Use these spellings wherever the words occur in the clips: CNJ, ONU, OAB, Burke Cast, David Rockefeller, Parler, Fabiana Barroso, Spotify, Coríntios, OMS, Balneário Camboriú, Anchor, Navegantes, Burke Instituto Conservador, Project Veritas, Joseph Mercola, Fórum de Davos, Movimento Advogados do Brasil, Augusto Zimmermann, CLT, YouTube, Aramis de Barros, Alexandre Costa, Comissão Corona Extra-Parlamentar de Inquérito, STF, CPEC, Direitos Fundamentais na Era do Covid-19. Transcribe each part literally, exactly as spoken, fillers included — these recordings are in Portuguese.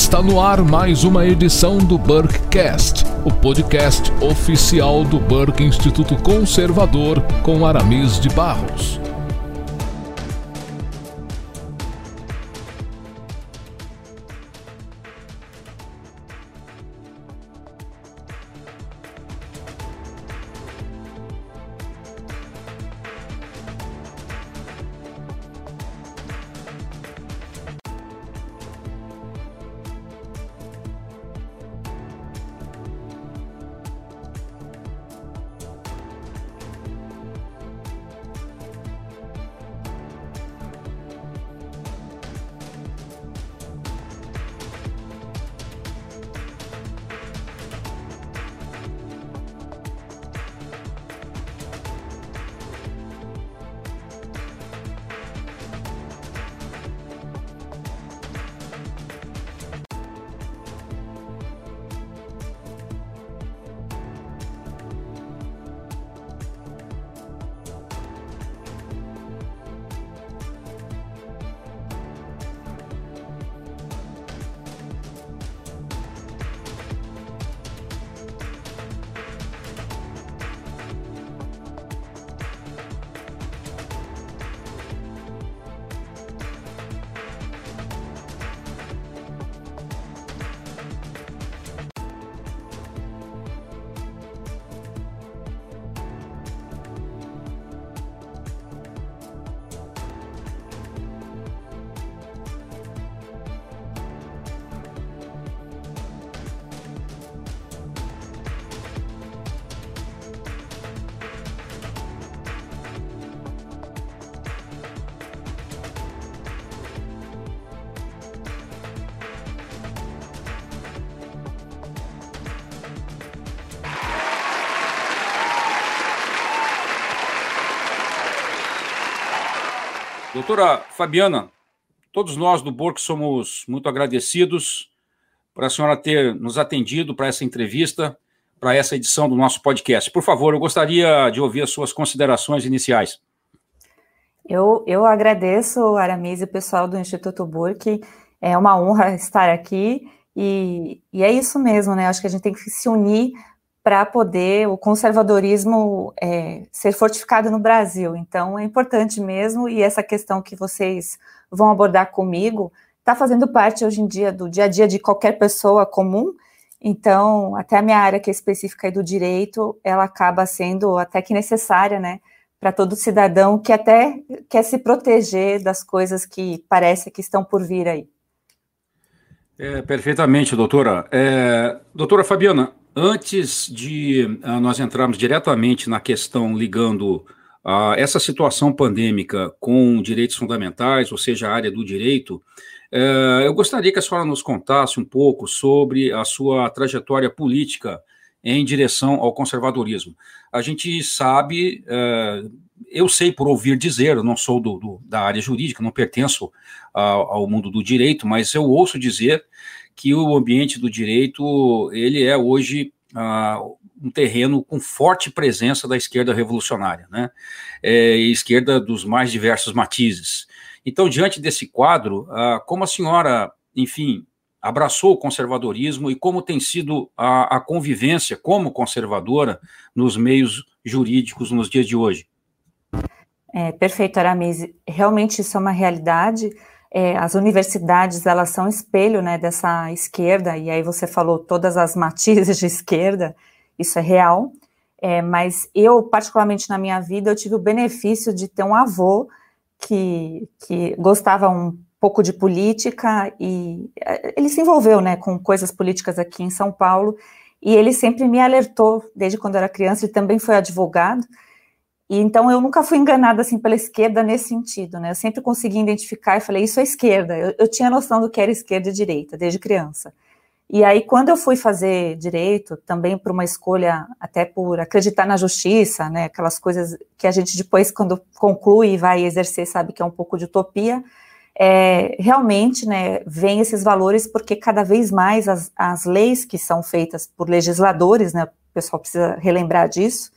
Está no ar mais uma edição do Burke Cast, o podcast oficial do Burke Instituto Conservador, com Aramis de Barros. Doutora Fabiana, todos nós do Burke somos muito agradecidos por a senhora ter nos atendido para essa entrevista, para essa edição do nosso podcast. Por favor, eu gostaria de ouvir as suas considerações iniciais. Eu, eu agradeço, Aramis e o pessoal do Instituto Burke. É uma honra estar aqui e, e é isso mesmo, né? Acho que a gente tem que se unir para poder o conservadorismo é, ser fortificado no Brasil. Então, é importante mesmo, e essa questão que vocês vão abordar comigo está fazendo parte, hoje em dia, do dia a dia de qualquer pessoa comum. Então, até a minha área, que é específica aí do direito, ela acaba sendo até que necessária, né, para todo cidadão que até quer se proteger das coisas que parece que estão por vir aí. É, perfeitamente, doutora. É, doutora Fabiana, antes de uh, nós entrarmos diretamente na questão ligando uh, essa situação pandêmica com direitos fundamentais, ou seja, a área do direito, uh, eu gostaria que a senhora nos contasse um pouco sobre a sua trajetória política em direção ao conservadorismo. A gente sabe, uh, eu sei por ouvir dizer, eu não sou do, do, da área jurídica, não pertenço a, ao mundo do direito, mas eu ouço dizer que o ambiente do direito, ele é hoje ah, um terreno com forte presença da esquerda revolucionária, né? É, esquerda dos mais diversos matizes. Então, diante desse quadro, ah, como a senhora, enfim, abraçou o conservadorismo e como tem sido a, a convivência como conservadora nos meios jurídicos nos dias de hoje? É, perfeito, Aramis. Realmente isso é uma realidade. É, as universidades, elas são espelho, né, dessa esquerda, e aí você falou todas as matizes de esquerda, isso é real, é, mas eu, particularmente na minha vida, eu tive o benefício de ter um avô que, que gostava um pouco de política, e ele se envolveu, né, com coisas políticas aqui em São Paulo, e ele sempre me alertou, desde quando eu era criança, ele também foi advogado. E então eu nunca fui enganada assim pela esquerda nesse sentido, né? Eu sempre consegui identificar e falei, isso é esquerda. Eu, eu tinha noção do que era esquerda e direita desde criança. E aí quando eu fui fazer direito, também por uma escolha, até por acreditar na justiça, né? Aquelas coisas que a gente depois quando conclui e vai exercer sabe que é um pouco de utopia. É, realmente, né? Vem esses valores porque cada vez mais as, as leis que são feitas por legisladores, né? O pessoal precisa relembrar disso.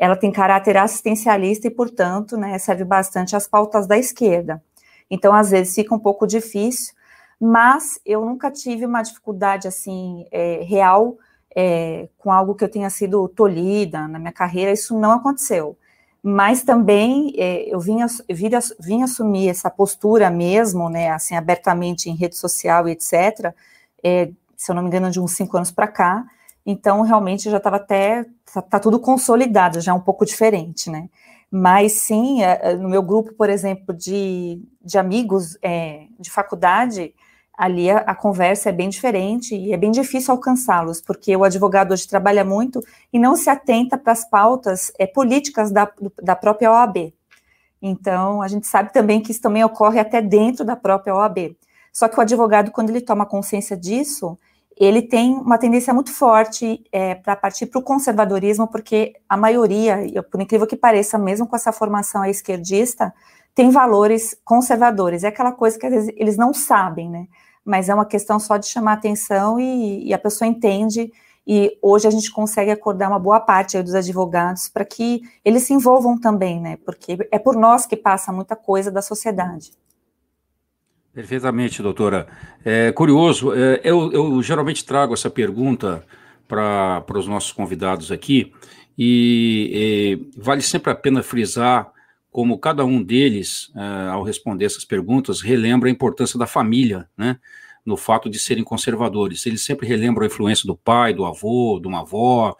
Ela tem caráter assistencialista e, portanto, né, serve bastante às pautas da esquerda. Então, às vezes, fica um pouco difícil, mas eu nunca tive uma dificuldade, assim, é, real, é, com algo que eu tenha sido tolhida na minha carreira, isso não aconteceu. Mas também é, eu vim, vim, vim assumir essa postura mesmo, né, assim, abertamente em rede social e etcétera, é, se eu não me engano, de uns cinco anos para cá, então realmente já estava até, tá, tá tudo consolidado, já é um pouco diferente, né. Mas sim, no meu grupo, por exemplo, de, de amigos é, de faculdade, ali a, a conversa é bem diferente e é bem difícil alcançá-los, porque o advogado hoje trabalha muito e não se atenta para as pautas é, políticas da, da própria O A B. Então, a gente sabe também que isso também ocorre até dentro da própria O A B. Só que o advogado, quando ele toma consciência disso, ele tem uma tendência muito forte é, para partir para o conservadorismo, porque a maioria, por incrível que pareça, mesmo com essa formação esquerdista, tem valores conservadores. É aquela coisa que às vezes eles não sabem, né? Mas é uma questão só de chamar atenção e, e a pessoa entende. E hoje a gente consegue acordar uma boa parte aí dos advogados para que eles se envolvam também, né? Porque é por nós que passa muita coisa da sociedade. Perfeitamente, doutora. É curioso, é, eu, eu geralmente trago essa pergunta para os nossos convidados aqui, e é, vale sempre a pena frisar como cada um deles, é, ao responder essas perguntas, relembra a importância da família, né, no fato de serem conservadores. Eles sempre relembram a influência do pai, do avô, de uma avó,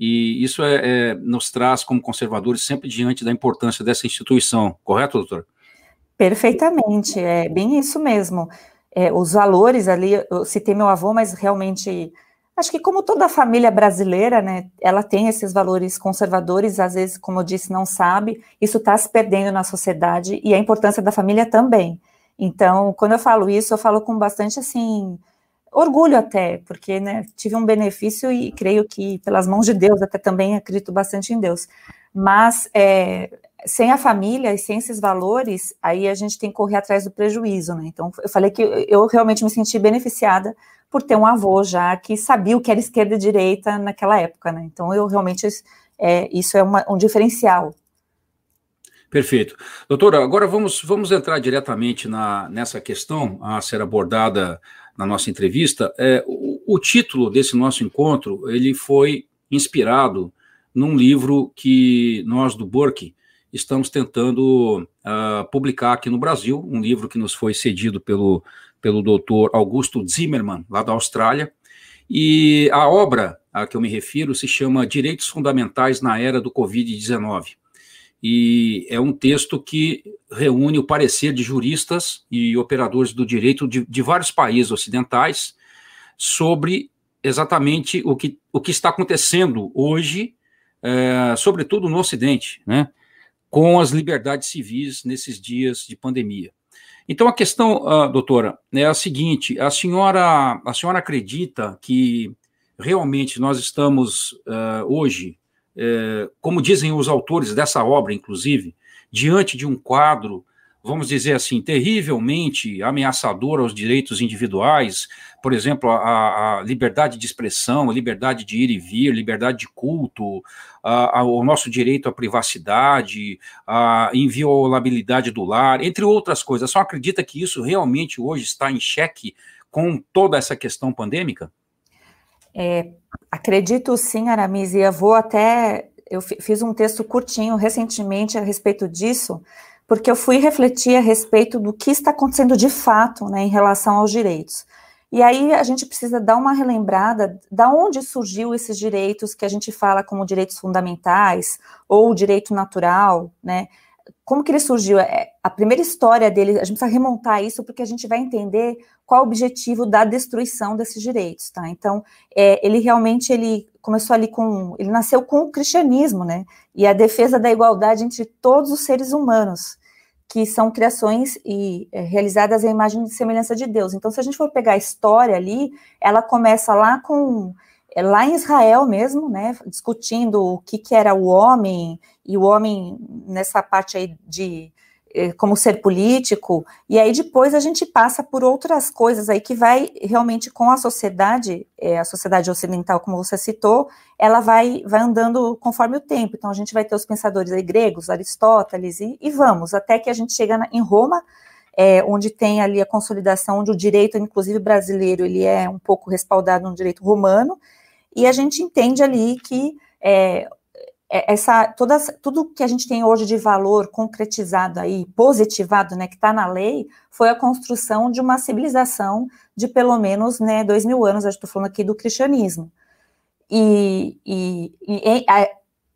e isso é, é, nos traz como conservadores sempre diante da importância dessa instituição. Correto, doutora? Perfeitamente, é bem isso mesmo. É, os valores ali, eu citei meu avô, mas realmente, acho que como toda a família brasileira, né, ela tem esses valores conservadores, às vezes, como eu disse, não sabe, isso está se perdendo na sociedade, e a importância da família também. Então, quando eu falo isso, eu falo com bastante, assim, orgulho até, porque, né, tive um benefício e creio que, pelas mãos de Deus, até também acredito bastante em Deus, mas... É, sem a família e sem esses valores, aí a gente tem que correr atrás do prejuízo, né? Então, eu falei que eu realmente me senti beneficiada por ter um avô já que sabia o que era esquerda e direita naquela época, né? Então, eu realmente, é, isso é uma, um diferencial. Perfeito. Doutora, agora vamos, vamos entrar diretamente na, nessa questão a ser abordada na nossa entrevista. É, o, o título desse nosso encontro, ele foi inspirado num livro que nós do Burke estamos tentando uh, publicar aqui no Brasil, um livro que nos foi cedido pelo, pelo doutor Augusto Zimmermann, lá da Austrália, e a obra a que eu me refiro se chama Direitos Fundamentais na Era do covid dezenove, e é um texto que reúne o parecer de juristas e operadores do direito de, de vários países ocidentais sobre exatamente o que, o que está acontecendo hoje, é, sobretudo no Ocidente, né, com as liberdades civis nesses dias de pandemia. Então, a questão, uh, doutora, é a seguinte: a senhora, a senhora acredita que realmente nós estamos uh, hoje, uh, como dizem os autores dessa obra, inclusive, diante de um quadro, vamos dizer assim, terrivelmente ameaçador aos direitos individuais, por exemplo, a, a liberdade de expressão, a liberdade de ir e vir, liberdade de culto, a, a, o nosso direito à privacidade, a inviolabilidade do lar, entre outras coisas. A senhora acredita que isso realmente hoje está em xeque com toda essa questão pandêmica? É, acredito sim, Aramis, e eu vou até... Eu fiz um texto curtinho recentemente a respeito disso, porque eu fui refletir a respeito do que está acontecendo de fato, né, em relação aos direitos. E aí a gente precisa dar uma relembrada de onde surgiu esses direitos que a gente fala como direitos fundamentais ou direito natural, né? Como que ele surgiu? A primeira história dele, a gente precisa remontar isso porque a gente vai entender qual é o objetivo da destruição desses direitos, tá? Então, é, ele realmente, ele começou ali com, ele nasceu com o cristianismo, né? E a defesa da igualdade entre todos os seres humanos, que são criações e é, realizadas à imagem e semelhança de Deus. Então, se a gente for pegar a história ali, ela começa lá com, é, lá em Israel mesmo, né, discutindo o que, que era o homem, e o homem nessa parte aí de é, como ser político, e aí depois a gente passa por outras coisas aí que vai realmente com a sociedade, é, a sociedade ocidental, como você citou, ela vai, vai andando conforme o tempo. Então a gente vai ter os pensadores aí gregos, Aristóteles, e, e vamos, até que a gente chega na, em Roma, é, onde tem ali a consolidação, onde o direito, inclusive brasileiro, ele é um pouco respaldado no direito romano, e a gente entende ali que é, essa, todas, tudo que a gente tem hoje de valor concretizado aí, positivado, né, que está na lei, foi a construção de uma civilização de pelo menos, né, dois mil anos, acho que estou falando aqui do cristianismo. E, e, e a,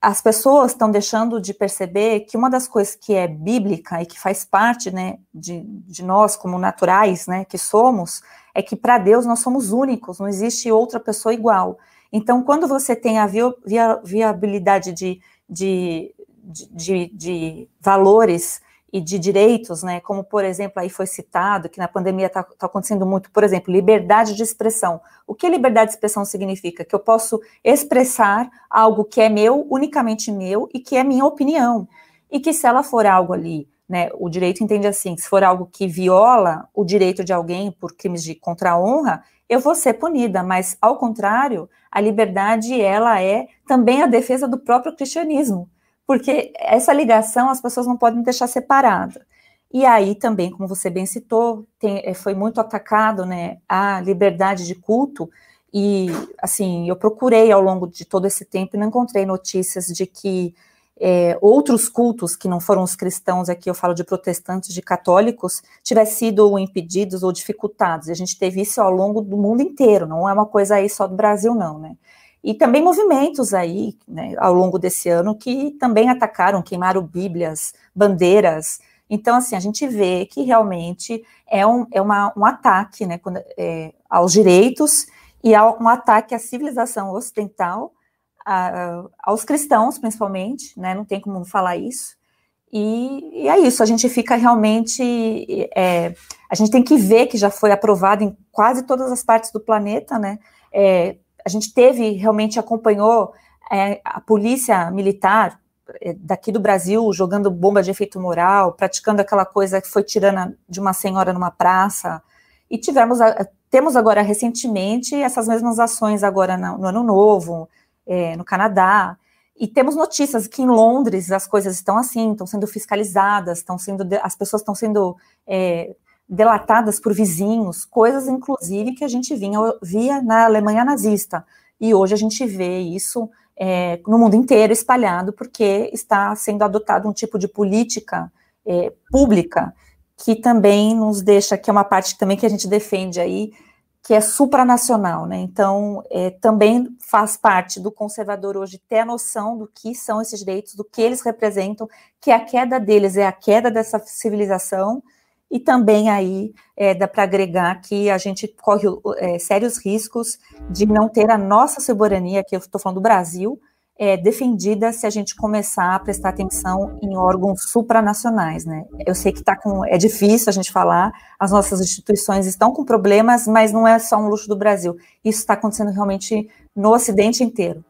as pessoas estão deixando de perceber que uma das coisas que é bíblica e que faz parte, né, de, de nós como naturais, né, que somos, é que para Deus nós somos únicos, não existe outra pessoa igual. Então, quando você tem a viabilidade de, de, de, de, de valores e de direitos, né, como, por exemplo, aí foi citado, que na pandemia está tá acontecendo muito, por exemplo, liberdade de expressão. O que liberdade de expressão significa? Que eu posso expressar algo que é meu, unicamente meu, e que é minha opinião. E que se ela for algo ali, né, o direito entende assim, se for algo que viola o direito de alguém por crimes de contra a honra, eu vou ser punida, mas, ao contrário, a liberdade, ela é também a defesa do próprio cristianismo, porque essa ligação as pessoas não podem deixar separada. E aí também, como você bem citou, tem, foi muito atacado, né, a liberdade de culto, e, assim, eu procurei ao longo de todo esse tempo e não encontrei notícias de que é, outros cultos, que não foram os cristãos, aqui eu falo de protestantes, de católicos, tivessem sido impedidos ou dificultados. E a gente teve isso ao longo do mundo inteiro, não é uma coisa aí só do Brasil, não, né? E também movimentos aí, né, ao longo desse ano, que também atacaram, queimaram bíblias, bandeiras. Então, assim, a gente vê que realmente é um, é uma, um ataque, né, quando, é, aos direitos e ao, um ataque à civilização ocidental, A, aos cristãos, principalmente, né, não tem como falar isso, e, e é isso, a gente fica realmente, é, a gente tem que ver que já foi aprovado em quase todas as partes do planeta, né, é, a gente teve, realmente acompanhou é, a polícia militar daqui do Brasil, jogando bomba de efeito moral, praticando aquela coisa que foi tirana de uma senhora numa praça, e tivemos, temos agora recentemente essas mesmas ações agora no, no Ano Novo, É, no Canadá, e temos notícias que em Londres as coisas estão assim, estão sendo fiscalizadas, estão sendo de, as pessoas estão sendo é, delatadas por vizinhos, coisas inclusive que a gente vinha, via na Alemanha nazista, e hoje a gente vê isso é, no mundo inteiro espalhado, porque está sendo adotado um tipo de política é, pública, que também nos deixa, que é uma parte também que a gente defende aí, que é supranacional, né? Então, é, também faz parte do conservador hoje ter a noção do que são esses direitos, do que eles representam, que a queda deles é a queda dessa civilização, e também aí é, dá para agregar que a gente corre é, sérios riscos de não ter a nossa soberania, que eu estou falando do Brasil, é, defendida se a gente começar a prestar atenção em órgãos supranacionais, né? Eu sei que tá com, é difícil a gente falar, as nossas instituições estão com problemas, mas não é só um luxo do Brasil. Isso está acontecendo realmente no Ocidente inteiro.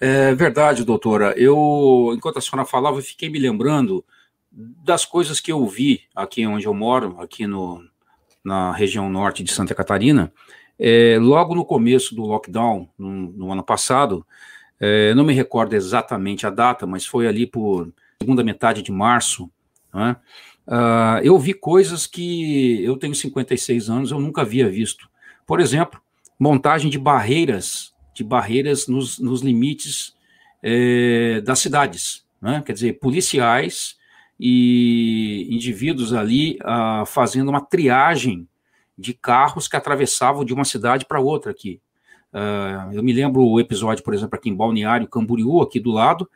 É verdade, doutora. Eu, enquanto a senhora falava, eu fiquei me lembrando das coisas que eu vi aqui onde eu moro, aqui no, na região norte de Santa Catarina. É, logo no começo do lockdown, no, no ano passado, é, não me recordo exatamente a data, mas foi ali por segunda metade de março, né? uh, eu vi coisas que eu tenho cinquenta e seis anos, eu nunca havia visto. Por exemplo, montagem de barreiras, de barreiras nos, nos limites é, das cidades, né? Quer dizer, policiais e indivíduos ali uh, fazendo uma triagem de carros que atravessavam de uma cidade para outra aqui. Uh, eu me lembro o episódio, por exemplo, aqui em Balneário Camboriú, aqui do lado,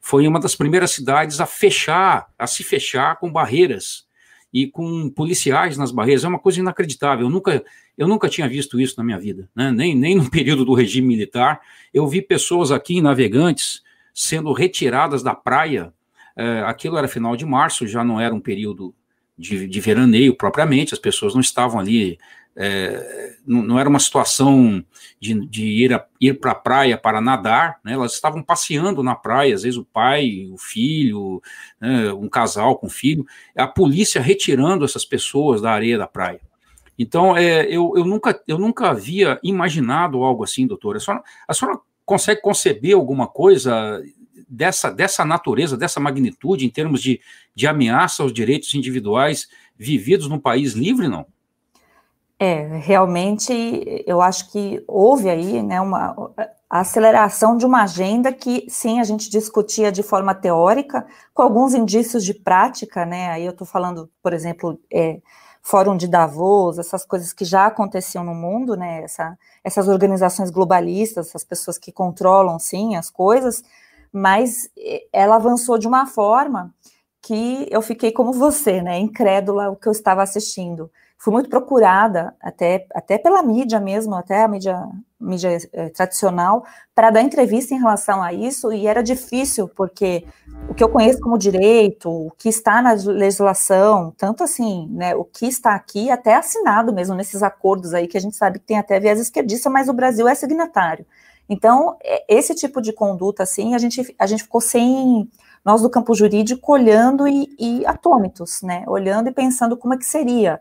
foi uma das primeiras cidades a fechar, a se fechar com barreiras e com policiais nas barreiras. É uma coisa inacreditável. Eu nunca, eu nunca tinha visto isso na minha vida, né? Nem, nem no período do regime militar. Eu vi pessoas aqui em Navegantes sendo retiradas da praia. Uh, aquilo era final de março, já não era um período De, de veraneio propriamente, as pessoas não estavam ali, é, não, não era uma situação de, de ir, a, ir para a praia para nadar, né? Elas estavam passeando na praia, às vezes o pai, o filho, né, um casal com filho, a polícia retirando essas pessoas da areia da praia. Então, é, eu, eu, nunca, eu nunca havia imaginado algo assim, doutora. A senhora, a senhora consegue conceber alguma coisa dessa, dessa natureza, dessa magnitude, em termos de, de ameaça aos direitos individuais vividos num país livre, não? É, realmente, eu acho que houve aí, né, uma a aceleração de uma agenda que, sim, a gente discutia de forma teórica, com alguns indícios de prática, né, aí eu estou falando, por exemplo, é, Fórum de Davos, essas coisas que já aconteciam no mundo, né, essa, essas organizações globalistas, essas pessoas que controlam, sim, as coisas, mas ela avançou de uma forma que eu fiquei como você, né, incrédula o que eu estava assistindo. Fui muito procurada, até, até pela mídia mesmo, até a mídia, mídia eh, tradicional, para dar entrevista em relação a isso, e era difícil, porque o que eu conheço como direito, o que está na legislação, tanto assim, né, o que está aqui, até assinado mesmo nesses acordos aí, que a gente sabe que tem até viés esquerdista, mas o Brasil é signatário. Então, esse tipo de conduta, assim, a gente, a gente ficou sem... Nós do campo jurídico olhando e, e atômitos, né, olhando e pensando como é que seria.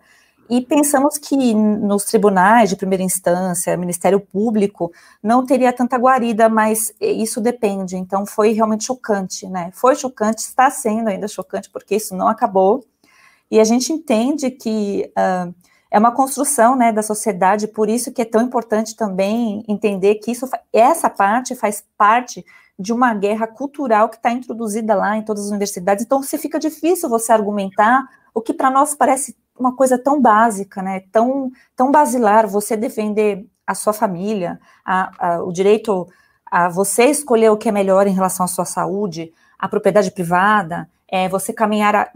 E pensamos que nos tribunais de primeira instância, Ministério Público, não teria tanta guarida, mas isso depende. Então, foi realmente chocante, né? Foi chocante, está sendo ainda chocante, porque isso não acabou. E a gente entende que uh, é uma construção, né, da sociedade, por isso que é tão importante também entender que isso, essa parte faz parte de uma guerra cultural que está introduzida lá em todas as universidades. Então, se fica difícil você argumentar o que para nós parece uma coisa tão básica, né, tão, tão basilar, você defender a sua família, a, a, o direito a você escolher o que é melhor em relação à sua saúde, a propriedade privada, é, você caminhar a,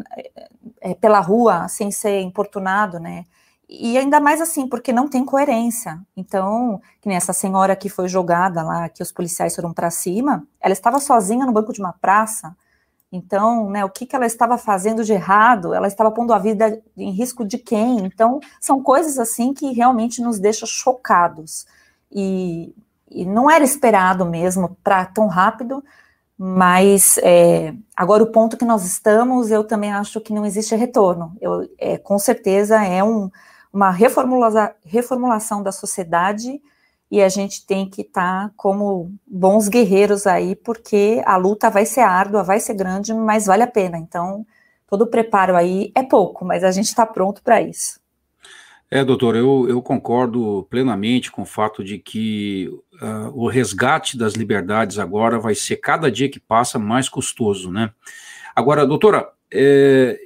é, pela rua sem ser importunado, né, e ainda mais assim, porque não tem coerência. Então, que nem essa senhora que foi jogada lá, que os policiais foram para cima, ela estava sozinha no banco de uma praça. Então, né, o que, que ela estava fazendo de errado? Ela estava pondo a vida em risco de quem? Então, são coisas assim que realmente nos deixam chocados. E, e não era esperado mesmo para tão rápido, mas é, agora o ponto que nós estamos, eu também acho que não existe retorno. Eu, é, com certeza é um, uma reformula, reformulação da sociedade, e a gente tem que estar como bons guerreiros aí, porque a luta vai ser árdua, vai ser grande, mas vale a pena. Então, todo o preparo aí é pouco, mas a gente está pronto para isso. É, doutora, eu, eu concordo plenamente com o fato de que uh, o resgate das liberdades agora vai ser, cada dia que passa, mais custoso, né? Agora, doutora, é,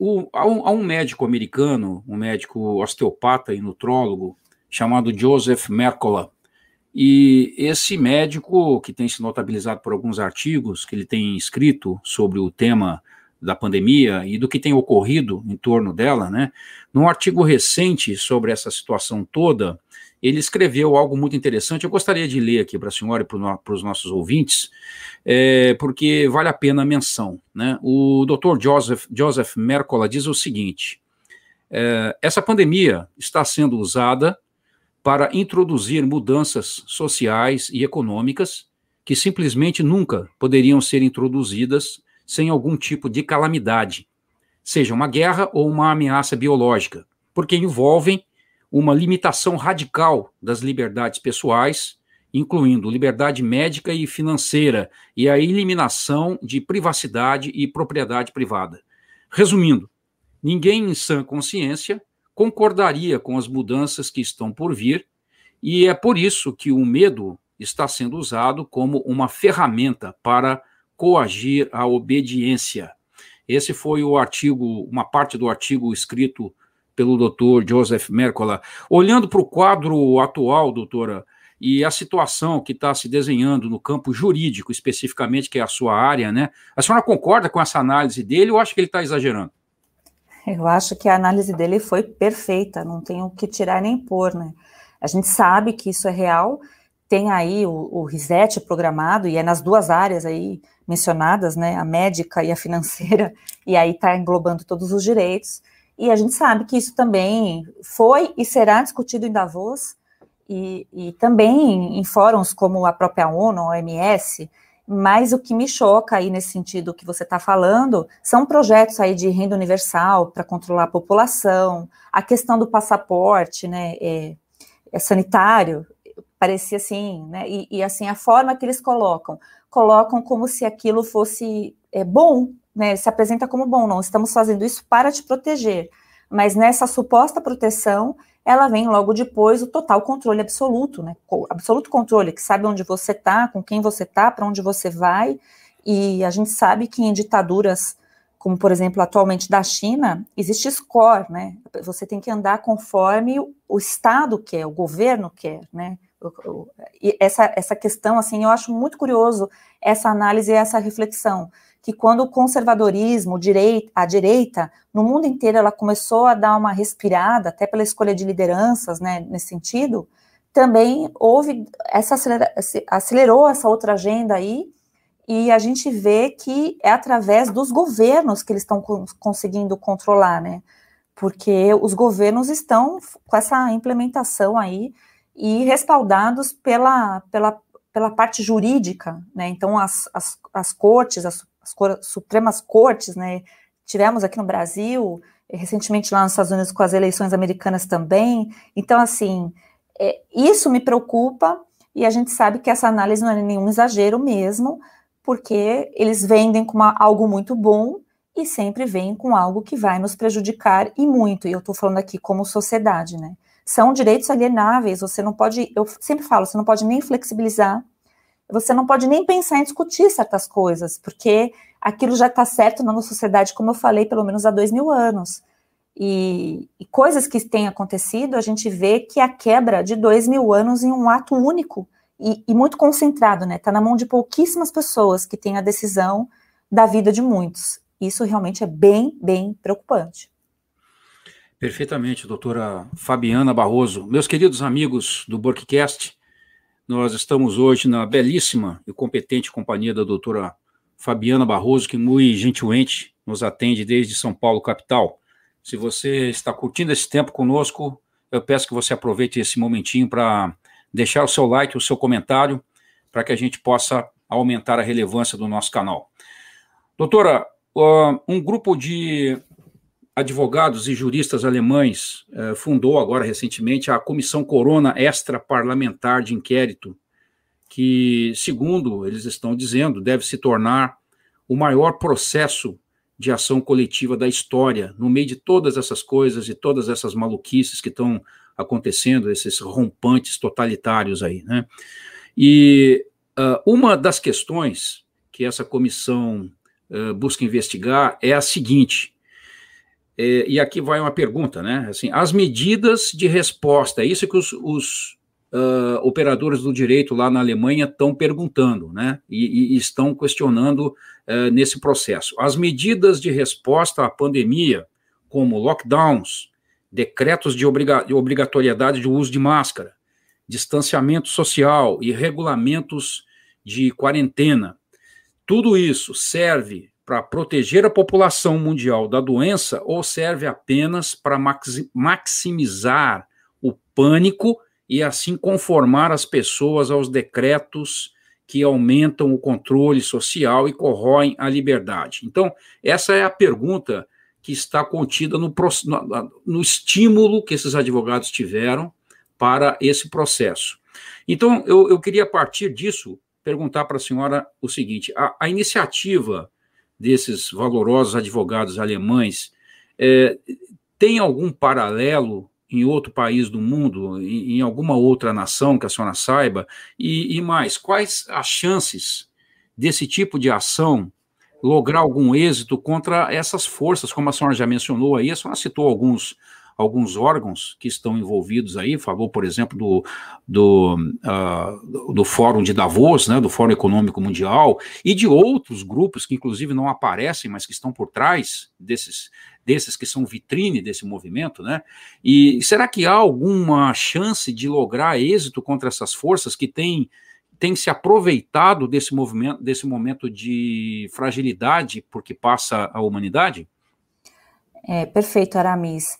o, há, um, há um médico americano, um médico osteopata e nutrólogo, chamado Joseph Mercola, e esse médico, que tem se notabilizado por alguns artigos que ele tem escrito sobre o tema da pandemia e do que tem ocorrido em torno dela, né, num artigo recente sobre essa situação toda, ele escreveu algo muito interessante, eu gostaria de ler aqui para a senhora e para os nossos ouvintes, é, porque vale a pena a menção, né? O doutor Joseph, Joseph Mercola diz o seguinte, é, essa pandemia está sendo usada para introduzir mudanças sociais e econômicas que simplesmente nunca poderiam ser introduzidas sem algum tipo de calamidade, seja uma guerra ou uma ameaça biológica, porque envolvem uma limitação radical das liberdades pessoais, incluindo liberdade médica e financeira, e a eliminação de privacidade e propriedade privada. Resumindo, ninguém em sã consciência concordaria com as mudanças que estão por vir, e é por isso que o medo está sendo usado como uma ferramenta para coagir a obediência. Esse foi o artigo, uma parte do artigo escrito pelo doutor Joseph Mercola. Olhando para o quadro atual, doutora, e a situação que está se desenhando no campo jurídico, especificamente, que é a sua área, né? A senhora concorda com essa análise dele ou acha que ele está exagerando? Eu acho que a análise dele foi perfeita, não tem o que tirar nem pôr, né? A gente sabe que isso é real, tem aí o, o reset programado, e é nas duas áreas aí mencionadas, né? A médica e a financeira, e aí está englobando todos os direitos, e a gente sabe que isso também foi e será discutido em Davos, e, e também em fóruns como a própria ONU, a O M S, mas o que me choca aí nesse sentido que você está falando são projetos aí de renda universal para controlar a população, a questão do passaporte, né, é, é sanitário, parecia assim, né? E, e assim, a forma que eles colocam, colocam como se aquilo fosse é, bom, né? Se apresenta como bom, não, estamos fazendo isso para te proteger, mas nessa suposta proteção, ela vem logo depois o total controle absoluto, né? Absoluto controle, que sabe onde você está, com quem você está, para onde você vai, e a gente sabe que em ditaduras, como por exemplo atualmente da China, existe score, né? Você tem que andar conforme o Estado quer, o governo quer, né? E essa, essa questão, assim, eu acho muito curioso essa análise e essa reflexão, que quando o conservadorismo, a direita, no mundo inteiro, ela começou a dar uma respirada, até pela escolha de lideranças, né, nesse sentido, também houve, essa acelera, acelerou essa outra agenda aí, e a gente vê que é através dos governos que eles estão conseguindo controlar, né, porque os governos estão com essa implementação aí, e respaldados pela, pela, pela parte jurídica, né, então as, as, as cortes, as as Supremas Cortes, né, tivemos aqui no Brasil, recentemente lá nos Estados Unidos com as eleições americanas também, então assim, é, isso me preocupa, e a gente sabe que essa análise não é nenhum exagero mesmo, porque eles vendem com uma, algo muito bom, e sempre vêm com algo que vai nos prejudicar, e muito, e eu estou falando aqui como sociedade, né, são direitos alienáveis, você não pode, eu sempre falo, você não pode nem flexibilizar, você não pode nem pensar em discutir certas coisas, porque aquilo já está certo na nossa sociedade, como eu falei, pelo menos há dois mil anos. E, e coisas que têm acontecido, a gente vê que a quebra de dois mil anos em um ato único e, e muito concentrado, né? Está na mão de pouquíssimas pessoas que têm a decisão da vida de muitos. Isso realmente é bem, bem preocupante. Perfeitamente, doutora Fabiana Barroso. Meus queridos amigos do Burke Cast, nós estamos hoje na belíssima e competente companhia da doutora Fabiana Barroso, que muito gentilmente nos atende desde São Paulo, capital. Se você está curtindo esse tempo conosco, eu peço que você aproveite esse momentinho para deixar o seu like, o seu comentário, para que a gente possa aumentar a relevância do nosso canal. Doutora, um grupo de advogados e juristas alemães eh, fundou agora recentemente a Comissão Corona Extra-Parlamentar de Inquérito, que, segundo eles estão dizendo, deve se tornar o maior processo de ação coletiva da história, no meio de todas essas coisas e todas essas maluquices que estão acontecendo, esses rompantes totalitários aí, né? E uh, uma das questões que essa comissão uh, busca investigar é a seguinte. É, e aqui vai uma pergunta, né? Assim, as medidas de resposta, é isso que os, os uh, operadores do direito lá na Alemanha estão perguntando, né? E, e estão questionando uh, nesse processo. As medidas de resposta à pandemia, como lockdowns, decretos de obriga- obrigatoriedade de uso de máscara, distanciamento social e regulamentos de quarentena, tudo isso serve para proteger a população mundial da doença ou serve apenas para maximizar o pânico e assim conformar as pessoas aos decretos que aumentam o controle social e corroem a liberdade? Então, essa é a pergunta que está contida no, no estímulo que esses advogados tiveram para esse processo. Então, eu, eu queria, a partir disso, perguntar para a senhora o seguinte, a, a iniciativa desses valorosos advogados alemães, é, tem algum paralelo em outro país do mundo, em, em alguma outra nação que a senhora saiba? E, e mais, quais as chances desse tipo de ação lograr algum êxito contra essas forças, como a senhora já mencionou aí, a senhora citou alguns, alguns órgãos que estão envolvidos aí, falou, por exemplo, do, do, uh, do Fórum de Davos, né, do Fórum Econômico Mundial, e de outros grupos que, inclusive, não aparecem, mas que estão por trás desses, desses que são vitrine desse movimento, né? E será que há alguma chance de lograr êxito contra essas forças que têm, têm se aproveitado desse movimento, desse momento de fragilidade por que passa a humanidade? É, perfeito, Aramis.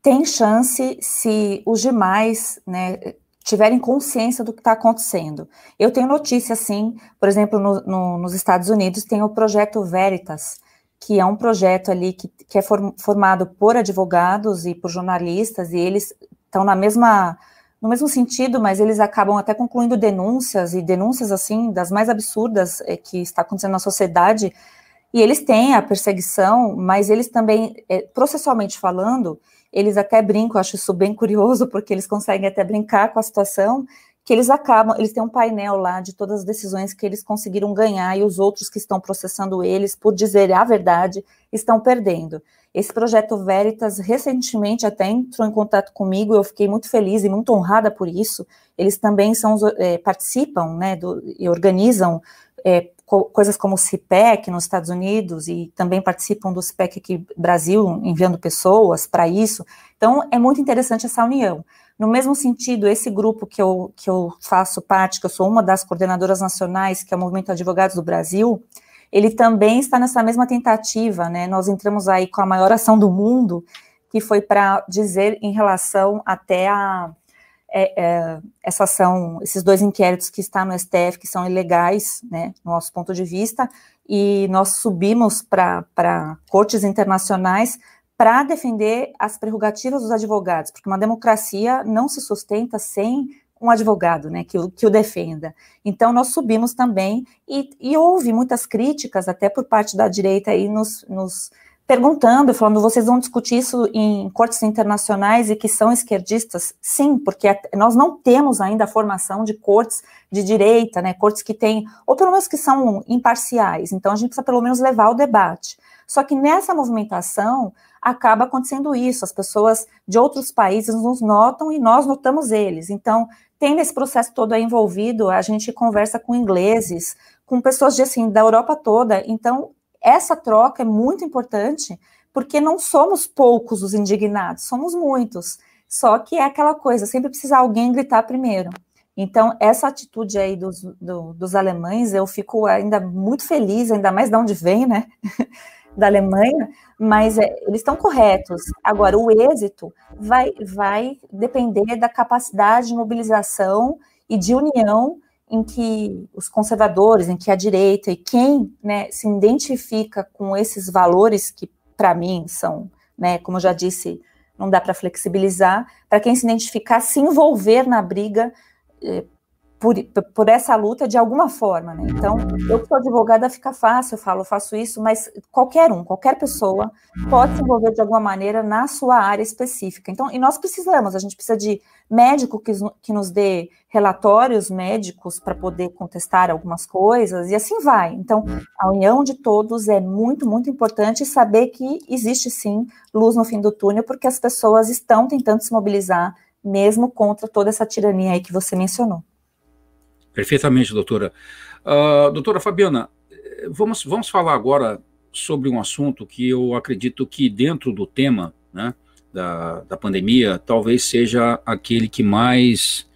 Tem chance se os demais, né, tiverem consciência do que está acontecendo. Eu tenho notícia, assim, por exemplo, no, no, nos Estados Unidos tem o Projeto Veritas, que é um projeto ali que, que é formado por advogados e por jornalistas, e eles estão na mesma no mesmo sentido, mas eles acabam até concluindo denúncias, e denúncias, assim, das mais absurdas é, que está acontecendo na sociedade, e eles têm a perseguição, mas eles também, é, processualmente falando, eles até brincam, eu acho isso bem curioso, porque eles conseguem até brincar com a situação, que eles acabam, eles têm um painel lá de todas as decisões que eles conseguiram ganhar e os outros que estão processando eles por dizer a verdade estão perdendo. Esse projeto Veritas recentemente até entrou em contato comigo, eu fiquei muito feliz e muito honrada por isso. Eles também são, é, participam, né, do, e organizam é, co- coisas como o C P E C nos Estados Unidos e também participam do C P E C aqui no Brasil, enviando pessoas para isso. Então, é muito interessante essa união. No mesmo sentido, esse grupo que eu, que eu faço parte, que eu sou uma das coordenadoras nacionais, que é o Movimento Advogados do Brasil, ele também está nessa mesma tentativa, né? Nós entramos aí com a maior ação do mundo, que foi para dizer em relação até a é, é, essa ação, esses dois inquéritos que estão no S T F, que são ilegais, né, no nosso ponto de vista, e nós subimos para cortes internacionais para defender as prerrogativas dos advogados, porque uma democracia não se sustenta sem um advogado, né, que, que o defenda. Então, nós subimos também, e, e houve muitas críticas, até por parte da direita, aí nos, nos perguntando, falando, vocês vão discutir isso em cortes internacionais e que são esquerdistas? Sim, porque a, nós não temos ainda a formação de cortes de direita, né, cortes que têm, ou pelo menos que são imparciais, então a gente precisa pelo menos levar o debate. Só que nessa movimentação, acaba acontecendo isso, as pessoas de outros países nos notam e nós notamos eles, então tem nesse processo todo aí envolvido, a gente conversa com ingleses, com pessoas de, assim, da Europa toda, então essa troca é muito importante, porque não somos poucos os indignados, somos muitos, só que é aquela coisa, sempre precisa alguém gritar primeiro. Então, essa atitude aí dos, do, dos alemães, eu fico ainda muito feliz, ainda mais de onde vem, né, da Alemanha, mas é, eles estão corretos. Agora, o êxito vai, vai depender da capacidade de mobilização e de união em que os conservadores, em que a direita e quem, né, se identifica com esses valores que, para mim, são, né, como eu já disse, não dá para flexibilizar, para quem se identificar, se envolver na briga eh, Por, por essa luta de alguma forma, né? Então, eu que sou advogada fica fácil, eu falo, eu faço isso, mas qualquer um, qualquer pessoa pode se envolver de alguma maneira na sua área específica. Então, e nós precisamos, a gente precisa de médico que, que nos dê relatórios médicos para poder contestar algumas coisas, e assim vai. Então, a união de todos é muito, muito importante, saber que existe sim luz no fim do túnel, porque as pessoas estão tentando se mobilizar, mesmo contra toda essa tirania aí que você mencionou. Perfeitamente, doutora. Uh, doutora Fabiana, vamos, vamos falar agora sobre um assunto que eu acredito que dentro do tema, né, da, da pandemia, talvez seja aquele que mais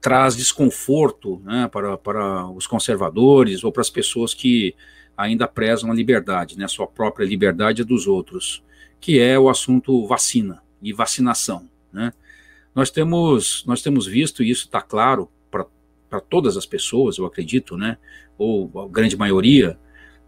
traz desconforto, né, para, para os conservadores ou para as pessoas que ainda prezam a liberdade, né, a sua própria liberdade e dos outros, que é o assunto vacina e vacinação, né? Nós temos, nós temos visto, e isso está claro, para todas as pessoas, eu acredito, né, ou a grande maioria,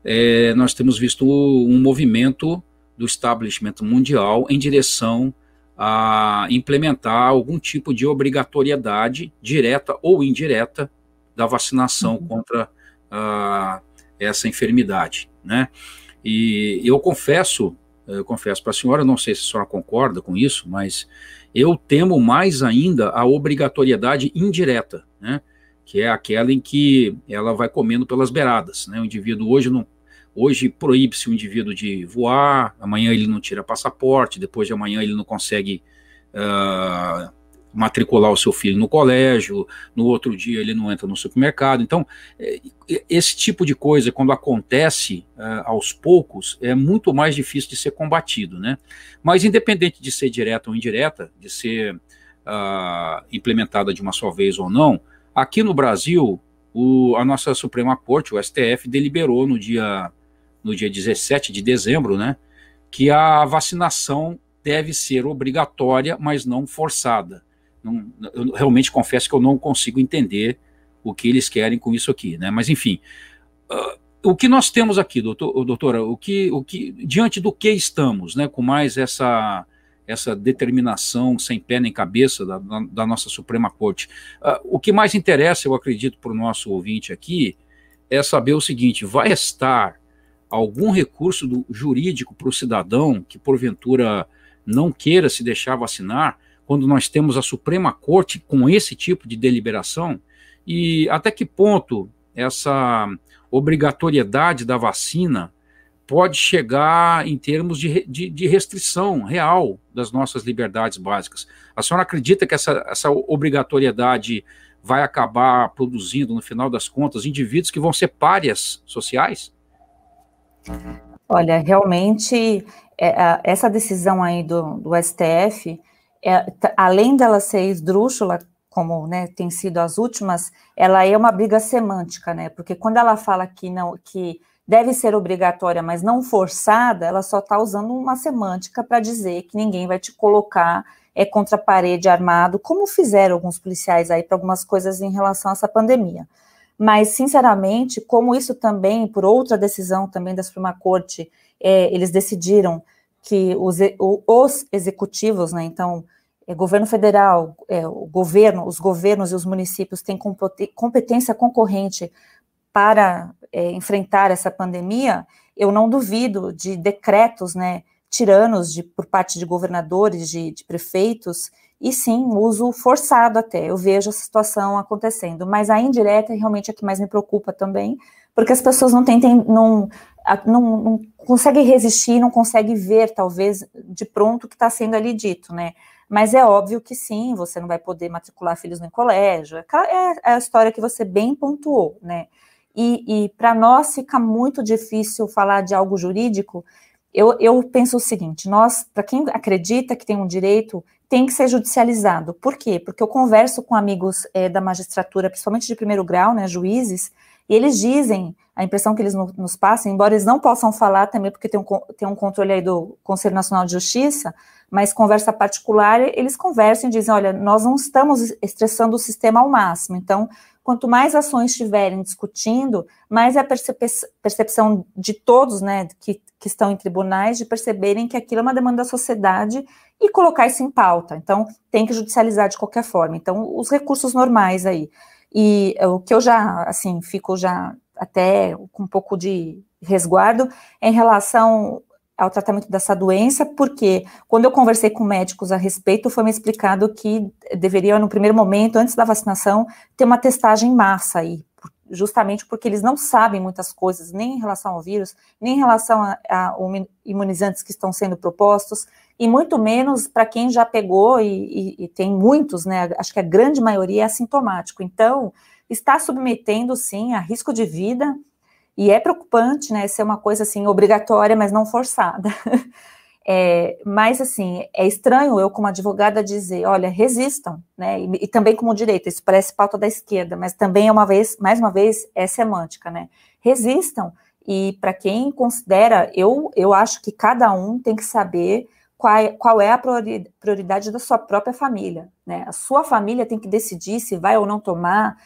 é, nós temos visto um movimento do establishment mundial em direção a implementar algum tipo de obrigatoriedade direta ou indireta da vacinação uhum. contra a, essa enfermidade, né? E eu confesso, eu confesso para a senhora, não sei se a senhora concorda com isso, mas eu temo mais ainda a obrigatoriedade indireta, né? Que é aquela em que ela vai comendo pelas beiradas, né? O indivíduo hoje, não, hoje proíbe-se o indivíduo de voar, amanhã ele não tira passaporte, depois de amanhã ele não consegue uh, matricular o seu filho no colégio, no outro dia ele não entra no supermercado. Então, esse tipo de coisa, quando acontece uh, aos poucos, é muito mais difícil de ser combatido, né? Mas independente de ser direta ou indireta, de ser uh, implementada de uma só vez ou não, aqui no Brasil, o, a nossa Suprema Corte, o S T F, deliberou no dia, no dia dezessete de dezembro, né, que a vacinação deve ser obrigatória, mas não forçada. Não, eu realmente confesso que eu não consigo entender o que eles querem com isso aqui, né? Mas, enfim, uh, o que nós temos aqui, doutor, doutora, o que, o que, diante do que estamos, né, com mais essa, essa determinação sem pé nem cabeça da, da, da nossa Suprema Corte. Uh, o que mais interessa, eu acredito, para o nosso ouvinte aqui, é saber o seguinte: vai estar algum recurso do, jurídico para o cidadão que, porventura, não queira se deixar vacinar, quando nós temos a Suprema Corte com esse tipo de deliberação? E até que ponto essa obrigatoriedade da vacina pode chegar em termos de, de, de restrição real das nossas liberdades básicas? A senhora acredita que essa, essa obrigatoriedade vai acabar produzindo, no final das contas, indivíduos que vão ser párias sociais? Olha, realmente, é, essa decisão aí do, do S T F, é, além dela ser esdrúxula, como, né, tem sido as últimas, ela é uma briga semântica, né? Porque quando ela fala que não, que deve ser obrigatória, mas não forçada, ela só está usando uma semântica para dizer que ninguém vai te colocar é, contra a parede armado, como fizeram alguns policiais aí para algumas coisas em relação a essa pandemia. Mas, sinceramente, como isso também, por outra decisão também da Suprema Corte, é, eles decidiram que os, os executivos, né, então, é, governo federal, é, o governo, os governos e os municípios têm competência concorrente para é, enfrentar essa pandemia, eu não duvido de decretos, né, tiranos de, por parte de governadores, de, de prefeitos, e sim, uso forçado até, eu vejo a situação acontecendo, mas a indireta realmente é a que mais me preocupa também, porque as pessoas não têm, têm não, não, não conseguem resistir, não conseguem ver, talvez, de pronto o que está sendo ali dito, né, mas é óbvio que sim, você não vai poder matricular filhos no colégio, é a história que você bem pontuou, né. E, e para nós fica muito difícil falar de algo jurídico. Eu, eu penso o seguinte: nós, para quem acredita que tem um direito, tem que ser judicializado. Por quê? Porque eu converso com amigos é, da magistratura, principalmente de primeiro grau, né, juízes, e eles dizem, a impressão que eles no, nos passam, embora eles não possam falar também, porque tem um, tem um controle aí do Conselho Nacional de Justiça, mas conversa particular, eles conversam e dizem, olha, nós não estamos estressando o sistema ao máximo, então, quanto mais ações estiverem discutindo, mais é a percepção de todos, né, que, que estão em tribunais, de perceberem que aquilo é uma demanda da sociedade e colocar isso em pauta. Então, tem que judicializar de qualquer forma. Então, os recursos normais aí. E o que eu já, assim, fico já até com um pouco de resguardo é em relação ao tratamento dessa doença, porque quando eu conversei com médicos a respeito, foi me explicado que deveria, no primeiro momento, antes da vacinação, ter uma testagem em massa aí, justamente porque eles não sabem muitas coisas, nem em relação ao vírus, nem em relação a, a, a imunizantes que estão sendo propostos, e muito menos para quem já pegou, e, e, e tem muitos, né, acho que a grande maioria é assintomático, então, está submetendo, sim, a risco de vida. E é preocupante, né, ser uma coisa, assim, obrigatória, mas não forçada. É, mas, assim, é estranho eu, como advogada, dizer, olha, resistam, né, e, e também como direita, isso parece pauta da esquerda, mas também, é uma vez, mais uma vez, é semântica, né, resistam, e para quem considera, eu, eu acho que cada um tem que saber qual é, qual é a prioridade da sua própria família, né, a sua família tem que decidir se vai ou não tomar.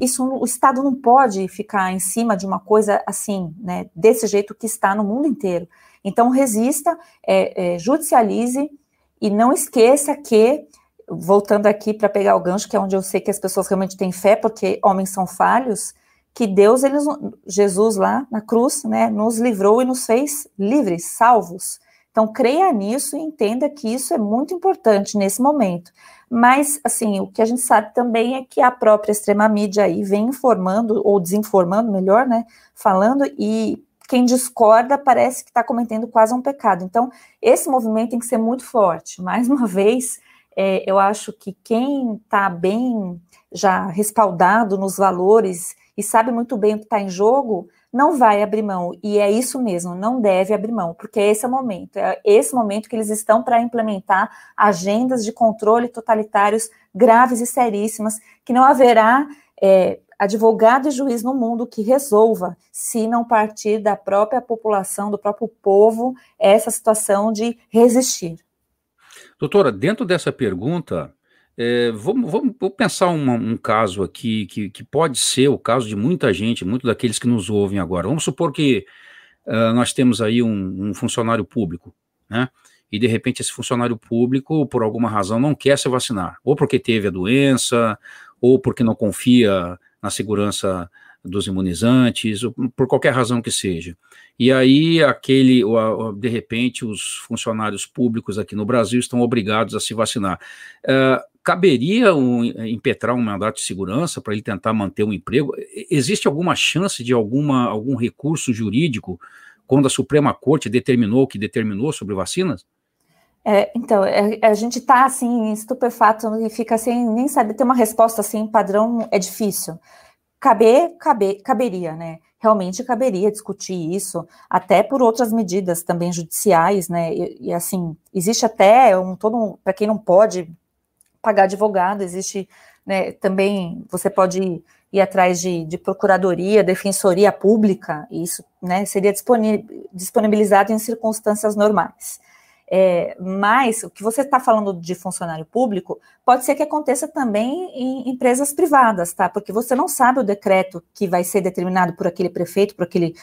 Isso, o Estado não pode ficar em cima de uma coisa assim, né, desse jeito que está no mundo inteiro. Então, resista, é, é, judicialize e não esqueça que, voltando aqui para pegar o gancho, que é onde eu sei que as pessoas realmente têm fé, porque homens são falhos, que Deus, ele, Jesus lá na cruz, né, nos livrou e nos fez livres, salvos. Então, creia nisso e entenda que isso é muito importante nesse momento. Mas, assim, o que a gente sabe também é que a própria extrema mídia aí vem informando, ou desinformando, melhor, né, falando, e quem discorda parece que está cometendo quase um pecado. Então, esse movimento tem que ser muito forte. Mais uma vez, é, eu acho que quem está bem já respaldado nos valores e sabe muito bem o que está em jogo, não vai abrir mão, e é isso mesmo, não deve abrir mão, porque esse é o momento, é esse momento que eles estão para implementar agendas de controle totalitários graves e seríssimas, que não haverá é, advogado e juiz no mundo que resolva, se não partir da própria população, do próprio povo, essa situação de resistir. Doutora, dentro dessa pergunta, É, vamos, vamos, vamos pensar um, um caso aqui que, que pode ser o caso de muita gente, muitos daqueles que nos ouvem agora. Vamos supor que uh, nós temos aí um, um funcionário público, né, e de repente esse funcionário público, por alguma razão, não quer se vacinar, ou porque teve a doença, ou porque não confia na segurança dos imunizantes, ou por qualquer razão que seja. E aí, aquele, de repente, os funcionários públicos aqui no Brasil estão obrigados a se vacinar. Uh, caberia um, impetrar um mandato de segurança para ele tentar manter um emprego? Existe alguma chance de alguma, algum recurso jurídico quando a Suprema Corte determinou o que determinou sobre vacinas? É, então, a gente está, assim, estupefato e fica sem nem saber ter uma resposta, assim, padrão, é difícil. Caber, caber, caberia, né? Realmente caberia discutir isso, até por outras medidas também judiciais, né? E, e assim, existe até um todo, um, para quem não pode pagar advogado, existe, né, também, você pode ir atrás de, de procuradoria, defensoria pública, e isso, né, seria disponibilizado em circunstâncias normais. É, mas o que você está falando de funcionário público pode ser que aconteça também em empresas privadas, tá? Porque você não sabe o decreto que vai ser determinado por aquele prefeito, por aquele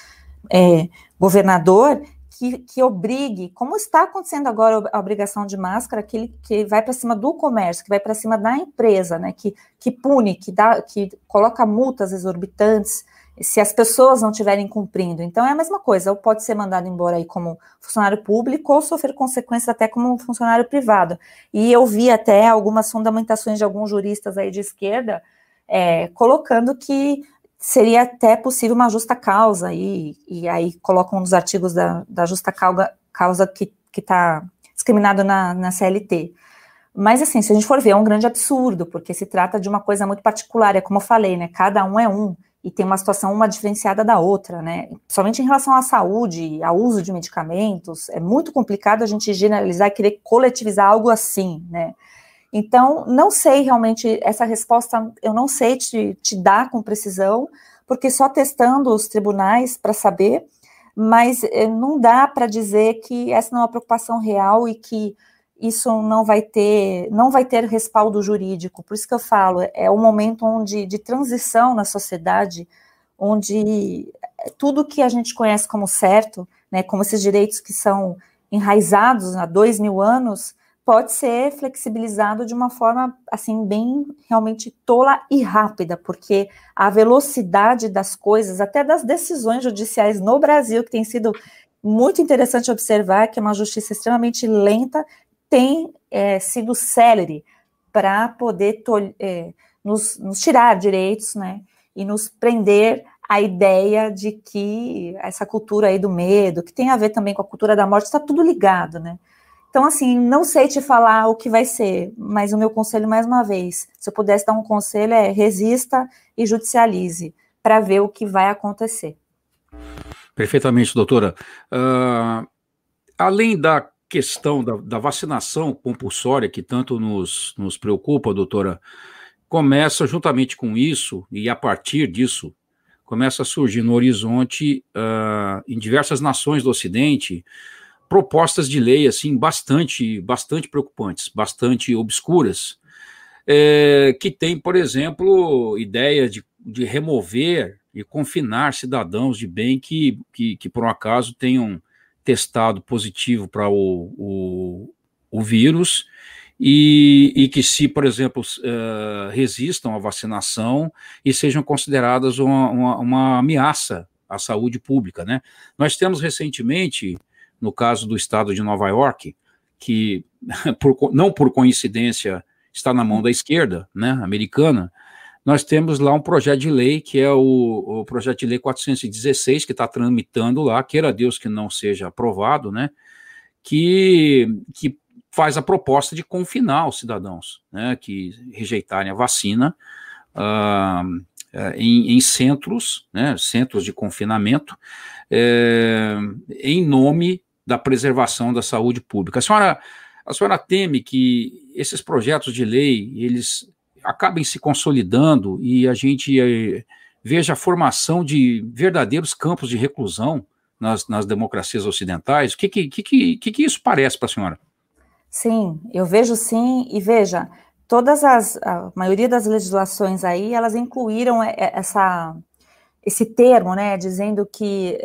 é, governador, que, que obrigue, como está acontecendo agora a obrigação de máscara, que, ele, que vai para cima do comércio, que vai para cima da empresa, né? Que, que pune, que, dá, que coloca multas exorbitantes se as pessoas não estiverem cumprindo. Então, é a mesma coisa, ou pode ser mandado embora aí como funcionário público ou sofrer consequências até como funcionário privado. E eu vi até algumas fundamentações de alguns juristas aí de esquerda é, colocando que seria até possível uma justa causa, e, e aí colocam um dos artigos da, da justa causa que está discriminado na, na C L T. Mas, assim, se a gente for ver, é um grande absurdo, porque se trata de uma coisa muito particular, é como eu falei, né, cada um é um, e tem uma situação uma diferenciada da outra, né? Principalmente em relação à saúde, ao uso de medicamentos, é muito complicado a gente generalizar e querer coletivizar algo assim, né? Então, não sei realmente, essa resposta eu não sei te, te dar com precisão, porque só testando os tribunais para saber, mas não dá para dizer que essa não é uma preocupação real e que isso não vai ter, não vai ter respaldo jurídico. Por isso que eu falo, é um momento onde, de transição na sociedade, onde tudo que a gente conhece como certo, né, como esses direitos que são enraizados há dois mil anos, pode ser flexibilizado de uma forma, assim, bem realmente tola e rápida, porque a velocidade das coisas, até das decisões judiciais no Brasil, que tem sido muito interessante observar, que é uma justiça extremamente lenta, tem é, sido célere para poder tol- é, nos, nos tirar direitos, né, e nos prender a ideia de que essa cultura aí do medo, que tem a ver também com a cultura da morte, está tudo ligado, né? Então, assim, não sei te falar o que vai ser, mas o meu conselho, mais uma vez, se eu pudesse dar um conselho, é resista e judicialize para ver o que vai acontecer. Perfeitamente, doutora. Uh, além da questão da, da vacinação compulsória que tanto nos, nos preocupa, doutora, começa juntamente com isso, e a partir disso, começa a surgir no horizonte, uh, em diversas nações do Ocidente, propostas de lei, assim, bastante, bastante preocupantes, bastante obscuras, é, que tem, por exemplo, ideia de, de remover e confinar cidadãos de bem que, que, que por um acaso tenham testado positivo para o, o, o vírus e, e que se, por exemplo, uh, resistam à vacinação e sejam consideradas uma, uma, uma ameaça à saúde pública, né? Nós temos recentemente, no caso do estado de Nova York, que por, não por coincidência está na mão da esquerda, né, americana, nós temos lá um projeto de lei, que é o, o projeto de lei quatrocentos e dezesseis, que está tramitando lá, queira Deus que não seja aprovado, né, que, que faz a proposta de confinar os cidadãos, né, que rejeitarem a vacina uh, em, em centros, né, centros de confinamento, é, em nome da preservação da saúde pública. A senhora, a senhora teme que esses projetos de lei, eles acabem se consolidando e a gente eh, veja a formação de verdadeiros campos de reclusão nas, nas democracias ocidentais? O que, que, que, que, que isso parece para a senhora? Sim, eu vejo sim, e veja, todas as, a maioria das legislações aí, elas incluíram essa, esse termo, né, dizendo que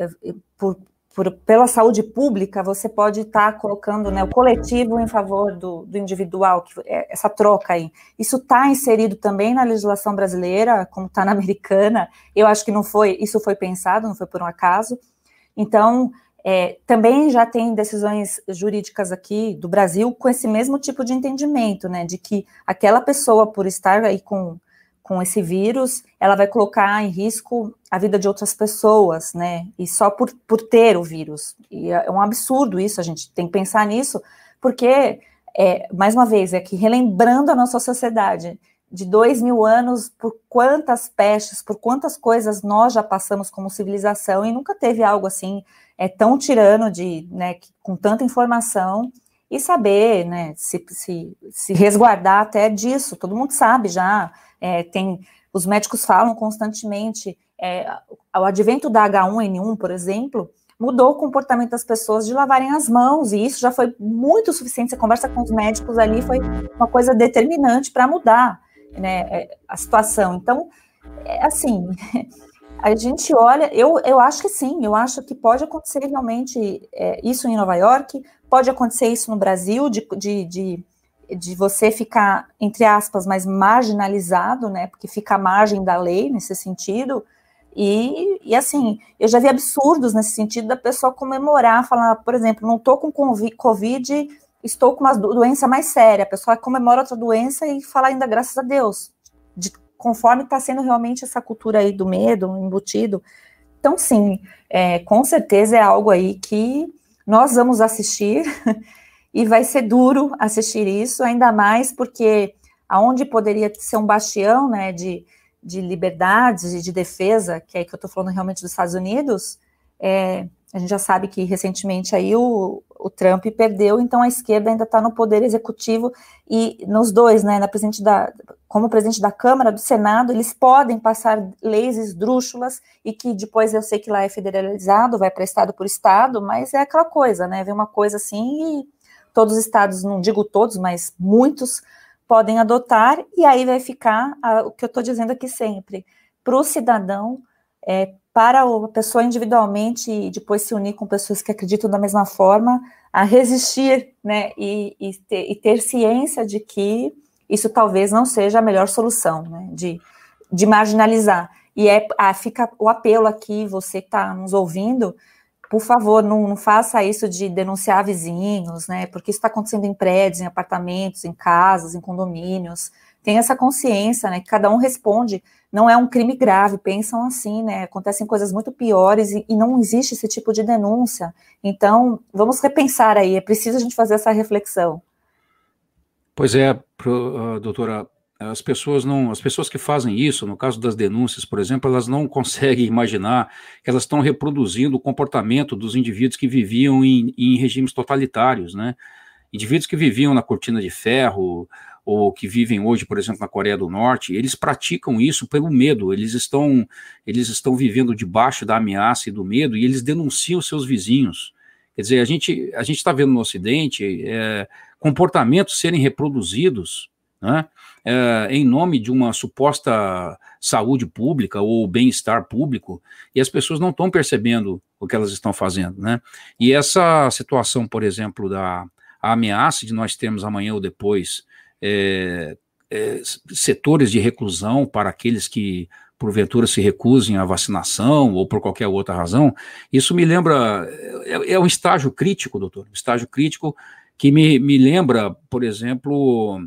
por, por, pela saúde pública, você pode estar tá colocando, né, o coletivo em favor do, do individual, que é essa troca aí. Isso está inserido também na legislação brasileira, como está na americana. Eu acho que não foi, isso foi pensado, não foi por um acaso. Então, é, também já tem decisões jurídicas aqui do Brasil com esse mesmo tipo de entendimento, né, de que aquela pessoa, por estar aí com, com esse vírus, ela vai colocar em risco a vida de outras pessoas, né, e só por, por ter o vírus. E é um absurdo isso, a gente tem que pensar nisso, porque, é, mais uma vez, é que relembrando a nossa sociedade, de dois mil anos, por quantas pestes, por quantas coisas nós já passamos como civilização, e nunca teve algo assim, é, tão tirano, de, né, que, com tanta informação, e saber, né, se, se, se resguardar até disso. Todo mundo sabe já, é, tem, os médicos falam constantemente, é, o advento da agá um ene um, por exemplo, mudou o comportamento das pessoas de lavarem as mãos, e isso já foi muito suficiente. Você conversa com os médicos ali, foi uma coisa determinante para mudar, né, a situação. Então, é assim, a gente olha, eu, eu acho que sim, eu acho que pode acontecer realmente, é, isso em Nova York, pode acontecer isso no Brasil, de, de, de, de você ficar, entre aspas, mais marginalizado, né, porque fica à margem da lei nesse sentido, e, e assim, eu já vi absurdos nesse sentido da pessoa comemorar, falar, por exemplo, não estou com Covid, estou com uma doença mais séria, a pessoa comemora outra doença e fala ainda graças a Deus, de, conforme está sendo realmente essa cultura aí do medo embutido. Então, sim, é, com certeza é algo aí que nós vamos assistir, e vai ser duro assistir isso, ainda mais porque aonde poderia ser um bastião, né, de, de liberdade, de defesa, que é que eu estou falando realmente dos Estados Unidos, é, a gente já sabe que recentemente aí o, o Trump perdeu, então a esquerda ainda está no poder executivo, e nos dois, né, na presidente da, como presidente da Câmara, do Senado, eles podem passar leis esdrúxulas, e que depois eu sei que lá é federalizado, vai para estado por estado, mas é aquela coisa, né, vem uma coisa assim, e todos os estados, não digo todos, mas muitos, podem adotar, e aí vai ficar a, o que eu estou dizendo aqui sempre, para o cidadão, é, para a pessoa individualmente, e depois se unir com pessoas que acreditam da mesma forma, a resistir, né, e, e, ter, e ter ciência de que isso talvez não seja a melhor solução, né, de, de marginalizar. E é, ah, fica o apelo aqui, você que está nos ouvindo, por favor, não, não faça isso de denunciar vizinhos, né, porque isso está acontecendo em prédios, em apartamentos, em casas, em condomínios. Tem essa consciência, né, que cada um responde, não é um crime grave, pensam assim, né, acontecem coisas muito piores, e, e não existe esse tipo de denúncia. Então, vamos repensar aí, é preciso a gente fazer essa reflexão. Pois é, pro, uh, doutora, as pessoas, não, as pessoas que fazem isso, no caso das denúncias, por exemplo, elas não conseguem imaginar que elas estão reproduzindo o comportamento dos indivíduos que viviam em, em regimes totalitários, né, indivíduos que viviam na cortina de ferro, ou que vivem hoje, por exemplo, na Coreia do Norte, eles praticam isso pelo medo, eles estão, eles estão vivendo debaixo da ameaça e do medo, e eles denunciam seus vizinhos. Quer dizer, a gente a gente está vendo no Ocidente é, comportamentos serem reproduzidos, né, é, em nome de uma suposta saúde pública ou bem-estar público, e as pessoas não estão percebendo o que elas estão fazendo, né? E essa situação, por exemplo, da a ameaça de nós termos amanhã ou depois É, é, setores de reclusão para aqueles que porventura se recusem à vacinação ou por qualquer outra razão, isso me lembra, é, é um estágio crítico, doutor, um estágio crítico que me, me lembra, por exemplo,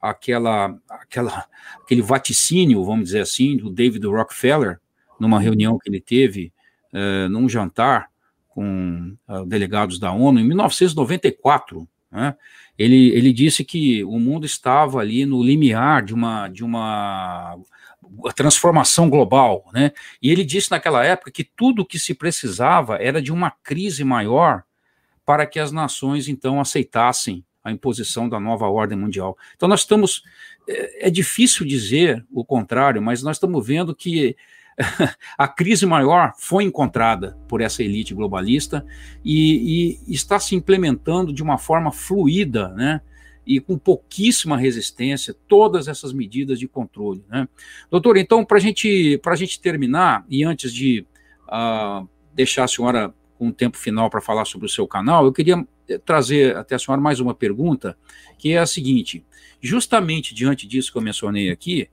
aquela, aquela, aquele vaticínio, vamos dizer assim, do David Rockefeller, numa reunião que ele teve, é, num jantar com é, delegados da ONU, em mil novecentos e noventa e quatro, né? Ele, ele disse que o mundo estava ali no limiar de uma, de uma transformação global, né? E ele disse naquela época que tudo o que se precisava era de uma crise maior para que as nações, então, aceitassem a imposição da nova ordem mundial. Então, nós estamos... É, é difícil dizer o contrário, mas nós estamos vendo que a crise maior foi encontrada por essa elite globalista e, e está se implementando de uma forma fluida, né, e com pouquíssima resistência, todas essas medidas de controle, né. Doutora, então, para gente, para gente terminar, e antes de uh, deixar a senhora com um tempo final para falar sobre o seu canal, eu queria trazer até a senhora mais uma pergunta, que é a seguinte: justamente diante disso que eu mencionei aqui,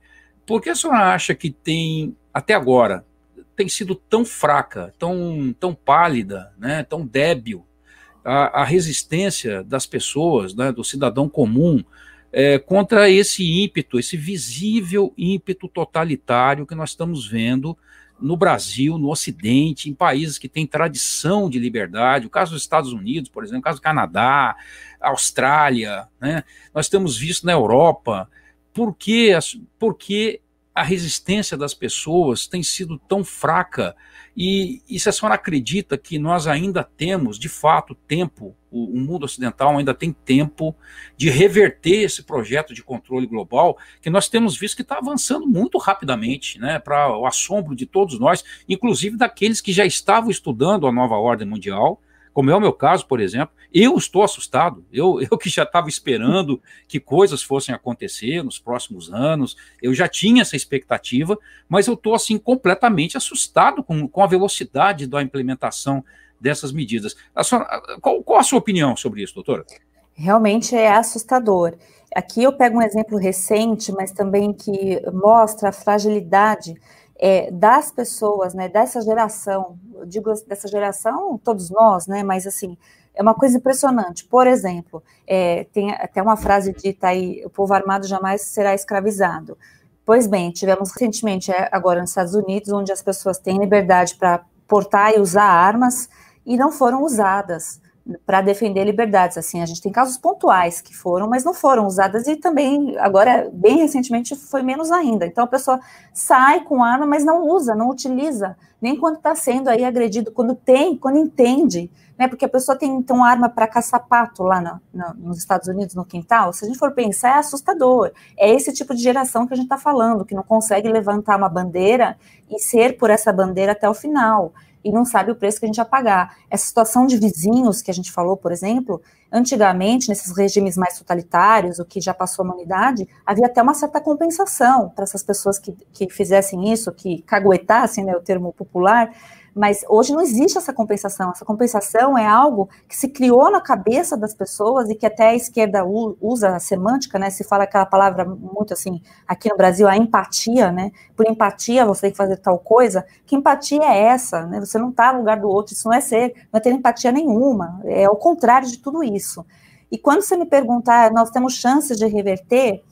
por que a senhora acha que tem, até agora, tem sido tão fraca, tão, tão pálida, né, tão débil, a, a resistência das pessoas, né, do cidadão comum, é, contra esse ímpeto, esse visível ímpeto totalitário que nós estamos vendo no Brasil, no Ocidente, em países que têm tradição de liberdade, o caso dos Estados Unidos, por exemplo, o caso do Canadá, Austrália, né, nós temos visto na Europa. Por que, por que a resistência das pessoas tem sido tão fraca? E, e se a senhora acredita que nós ainda temos, de fato, tempo, o, o mundo ocidental ainda tem tempo de reverter esse projeto de controle global, que nós temos visto que está avançando muito rapidamente, né, para o assombro de todos nós, inclusive daqueles que já estavam estudando a nova ordem mundial, como é o meu caso, por exemplo. Eu estou assustado, eu, eu que já estava esperando que coisas fossem acontecer nos próximos anos, eu já tinha essa expectativa, mas eu estou assim, completamente assustado com, com a velocidade da implementação dessas medidas. A senhora, qual, qual a sua opinião sobre isso, doutora? Realmente é assustador. Aqui eu pego um exemplo recente, mas também que mostra a fragilidade É, das pessoas, né, dessa geração, eu digo dessa geração, todos nós, né, mas assim, é uma coisa impressionante. Por exemplo, é, tem até uma frase dita aí, o povo armado jamais será escravizado. Pois bem, tivemos recentemente, é, agora nos Estados Unidos, onde as pessoas têm liberdade para portar e usar armas, e não foram usadas para defender liberdades. Assim, a gente tem casos pontuais que foram, mas não foram usadas, e também, agora, bem recentemente, foi menos ainda. Então, a pessoa sai com arma, mas não usa, não utiliza, nem quando está sendo aí agredido, quando tem, quando entende, né, porque a pessoa tem, então, arma para caçar pato lá na, na, nos Estados Unidos, no quintal. Se a gente for pensar, é assustador. É esse tipo de geração que a gente está falando, que não consegue levantar uma bandeira e ser por essa bandeira até o final, e não sabe o preço que a gente vai pagar. Essa situação de vizinhos que a gente falou, por exemplo, antigamente, nesses regimes mais totalitários, o que já passou a humanidade, havia até uma certa compensação para essas pessoas que, que fizessem isso, que caguetassem, né, o termo popular, mas hoje não existe essa compensação. Essa compensação é algo que se criou na cabeça das pessoas e que até a esquerda usa a semântica, né, se fala aquela palavra muito assim, aqui no Brasil, a empatia, né, por empatia você tem que fazer tal coisa. Que empatia é essa, né, você não está no lugar do outro, isso não é ser, não é ter empatia nenhuma, é o contrário de tudo isso. E quando você me perguntar, nós temos chances de reverter,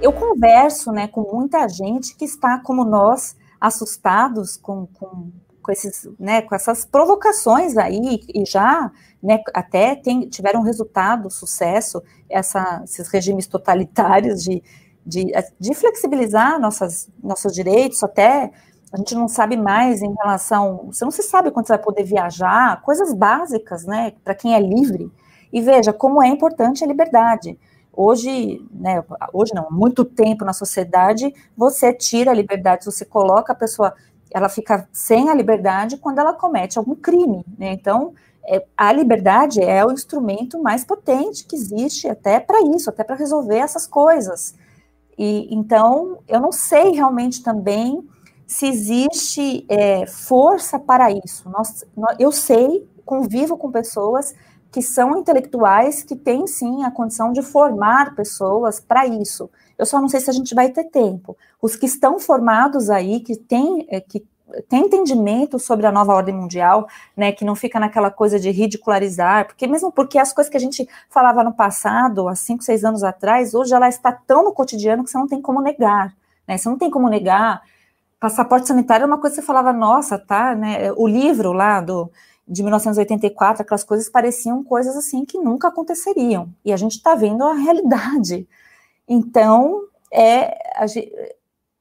eu converso, né, com muita gente que está, como nós, assustados com... com Com, esses, né, com essas provocações aí, e já, né, até tem, tiveram resultado, sucesso, essa, esses regimes totalitários de, de, de flexibilizar nossas, nossos direitos. Até a gente não sabe mais em relação, você não se sabe quando você vai poder viajar, coisas básicas, né, para quem é livre. E veja como é importante a liberdade. Hoje, né, hoje não, há muito tempo na sociedade, você tira a liberdade, você coloca a pessoa... ela fica sem a liberdade quando ela comete algum crime, né? Então, é, a liberdade é o instrumento mais potente que existe até para isso, até para resolver essas coisas. E então, eu não sei realmente também se existe é, força para isso. Nós, nós, eu sei, convivo com pessoas que são intelectuais, que têm, sim, a condição de formar pessoas para isso. Eu só não sei se a gente vai ter tempo. Os que estão formados aí, que têm que tem entendimento sobre a nova ordem mundial, né, que não fica naquela coisa de ridicularizar, porque mesmo porque as coisas que a gente falava no passado, há cinco, seis anos atrás, hoje ela está tão no cotidiano que você não tem como negar, né? Você não tem como negar. Passaporte sanitário é uma coisa que você falava, nossa, tá, né? O livro lá do... de mil novecentos e oitenta e quatro, aquelas coisas pareciam coisas assim que nunca aconteceriam, e a gente está vendo a realidade. Então, é,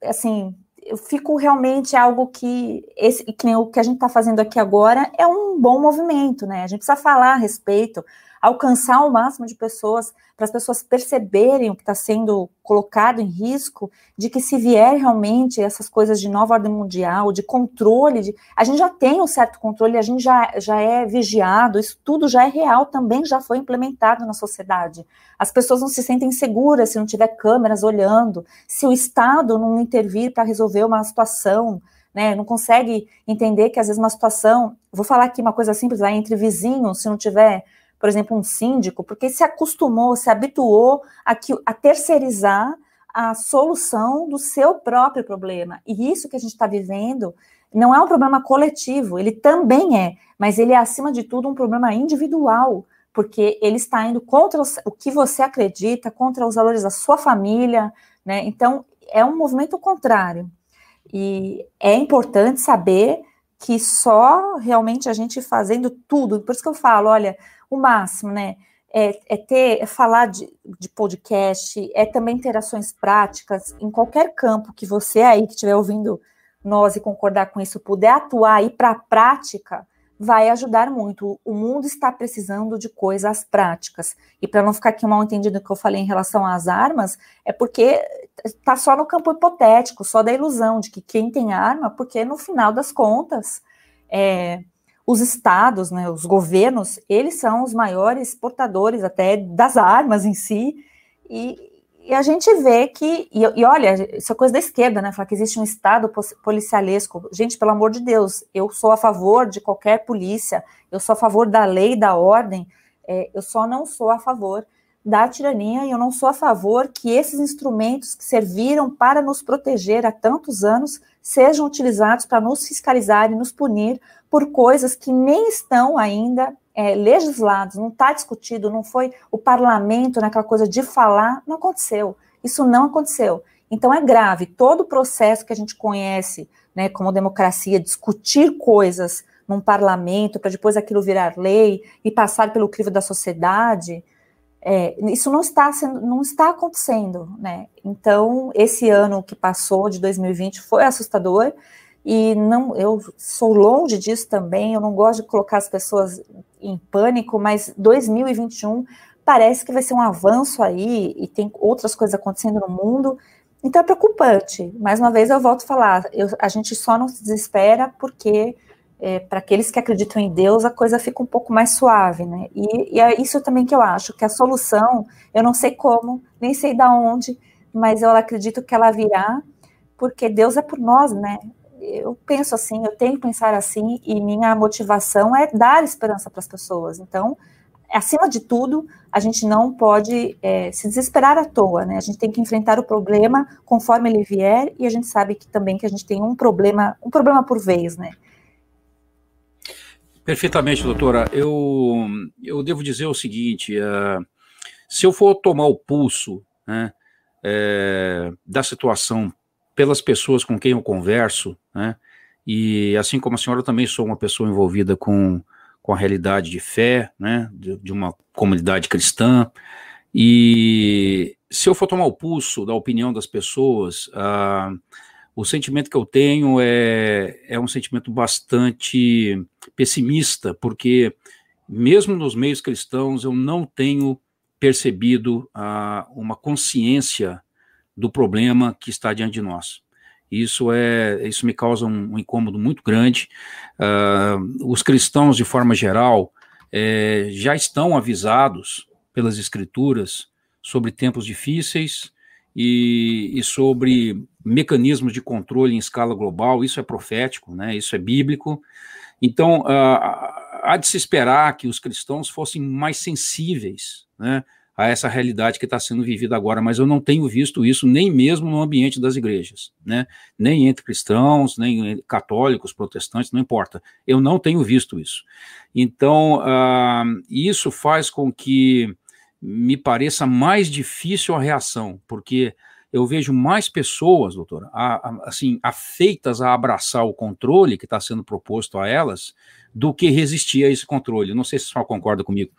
assim, eu fico realmente algo que, esse, que nem o que a gente está fazendo aqui agora é um bom movimento, né? A gente precisa falar a respeito, alcançar o máximo de pessoas, para as pessoas perceberem o que está sendo colocado em risco, de que se vier realmente essas coisas de nova ordem mundial, de controle, de... a gente já tem um certo controle, a gente já, já é vigiado, isso tudo já é real, também já foi implementado na sociedade. As pessoas não se sentem seguras se não tiver câmeras olhando, se o Estado não intervir para resolver uma situação, né, não consegue entender que às vezes uma situação, vou falar aqui uma coisa simples, vai entre vizinhos, se não tiver, por exemplo, um síndico, porque se acostumou, se habituou a, que, a terceirizar a solução do seu próprio problema. E isso que a gente está vivendo não é um problema coletivo, ele também é, mas ele é, acima de tudo, um problema individual, porque ele está indo contra o que você acredita, contra os valores da sua família, né? Então, é um movimento contrário. E é importante saber que só realmente a gente fazendo tudo, por isso que eu falo, olha, o máximo, né? É, é, ter, é falar de, de podcast, é também ter ações práticas em qualquer campo que você aí que estiver ouvindo nós e concordar com isso, puder atuar e ir para a prática, vai ajudar muito. O mundo está precisando de coisas práticas. E para não ficar aqui mal entendido que eu falei em relação às armas, é porque está só no campo hipotético, só da ilusão de que quem tem arma, porque no final das contas... É, os estados, né, os governos, eles são os maiores portadores até das armas em si, e, e a gente vê que, e, e olha, isso é coisa da esquerda, né, falar que existe um estado policialesco, gente, pelo amor de Deus, eu sou a favor de qualquer polícia, eu sou a favor da lei, da ordem, é, eu só não sou a favor da tirania, e eu não sou a favor que esses instrumentos que serviram para nos proteger há tantos anos sejam utilizados para nos fiscalizar e nos punir por coisas que nem estão ainda é, legisladas, não está discutido, não foi o parlamento naquela coisa de falar, não aconteceu, isso não aconteceu. Então é grave, todo o processo que a gente conhece, né, como democracia, discutir coisas num parlamento para depois aquilo virar lei e passar pelo crivo da sociedade, é, isso não está, sendo, não está acontecendo, né? Então, esse ano que passou, de dois mil e vinte, foi assustador, e não, eu sou longe disso também, eu não gosto de colocar as pessoas em pânico, mas dois mil e vinte e um parece que vai ser um avanço aí, e tem outras coisas acontecendo no mundo, então é preocupante. Mais uma vez eu volto a falar, eu, a gente só não se desespera porque... É, para aqueles que acreditam em Deus, a coisa fica um pouco mais suave, né? E, e é isso também que eu acho, que a solução, eu não sei como, nem sei da onde, mas eu acredito que ela virá, porque Deus é por nós, né? Eu penso assim, eu tenho que pensar assim, e minha motivação é dar esperança para as pessoas. Então, acima de tudo, a gente não pode é, se desesperar à toa, né? A gente tem que enfrentar o problema conforme ele vier, e a gente sabe que também que a gente tem um problema, um problema por vez, né? Perfeitamente, doutora. Eu, eu devo dizer o seguinte, uh, se eu for tomar o pulso, né, é, da situação pelas pessoas com quem eu converso, né, e assim como a senhora, eu também sou uma pessoa envolvida com, com a realidade de fé, né, de, de uma comunidade cristã, e se eu for tomar o pulso da opinião das pessoas, uh, o sentimento que eu tenho é, é um sentimento bastante pessimista, porque mesmo nos meios cristãos eu não tenho percebido ah, uma consciência do problema que está diante de nós. Isso, é, isso me causa um, um incômodo muito grande. Ah, os cristãos, de forma geral, eh, já estão avisados pelas escrituras sobre tempos difíceis, E, e sobre mecanismos de controle em escala global. Isso é profético, né? Isso é bíblico. Então, uh, há de se esperar que os cristãos fossem mais sensíveis, né, a essa realidade que está sendo vivida agora, mas eu não tenho visto isso nem mesmo no ambiente das igrejas, né? Nem entre cristãos, nem católicos, protestantes, não importa. Eu não tenho visto isso. Então, uh, isso faz com que me pareça mais difícil a reação, porque eu vejo mais pessoas, doutora, a, a, assim, afeitas a abraçar o controle que está sendo proposto a elas, do que resistir a esse controle. Não sei se a senhora concorda comigo.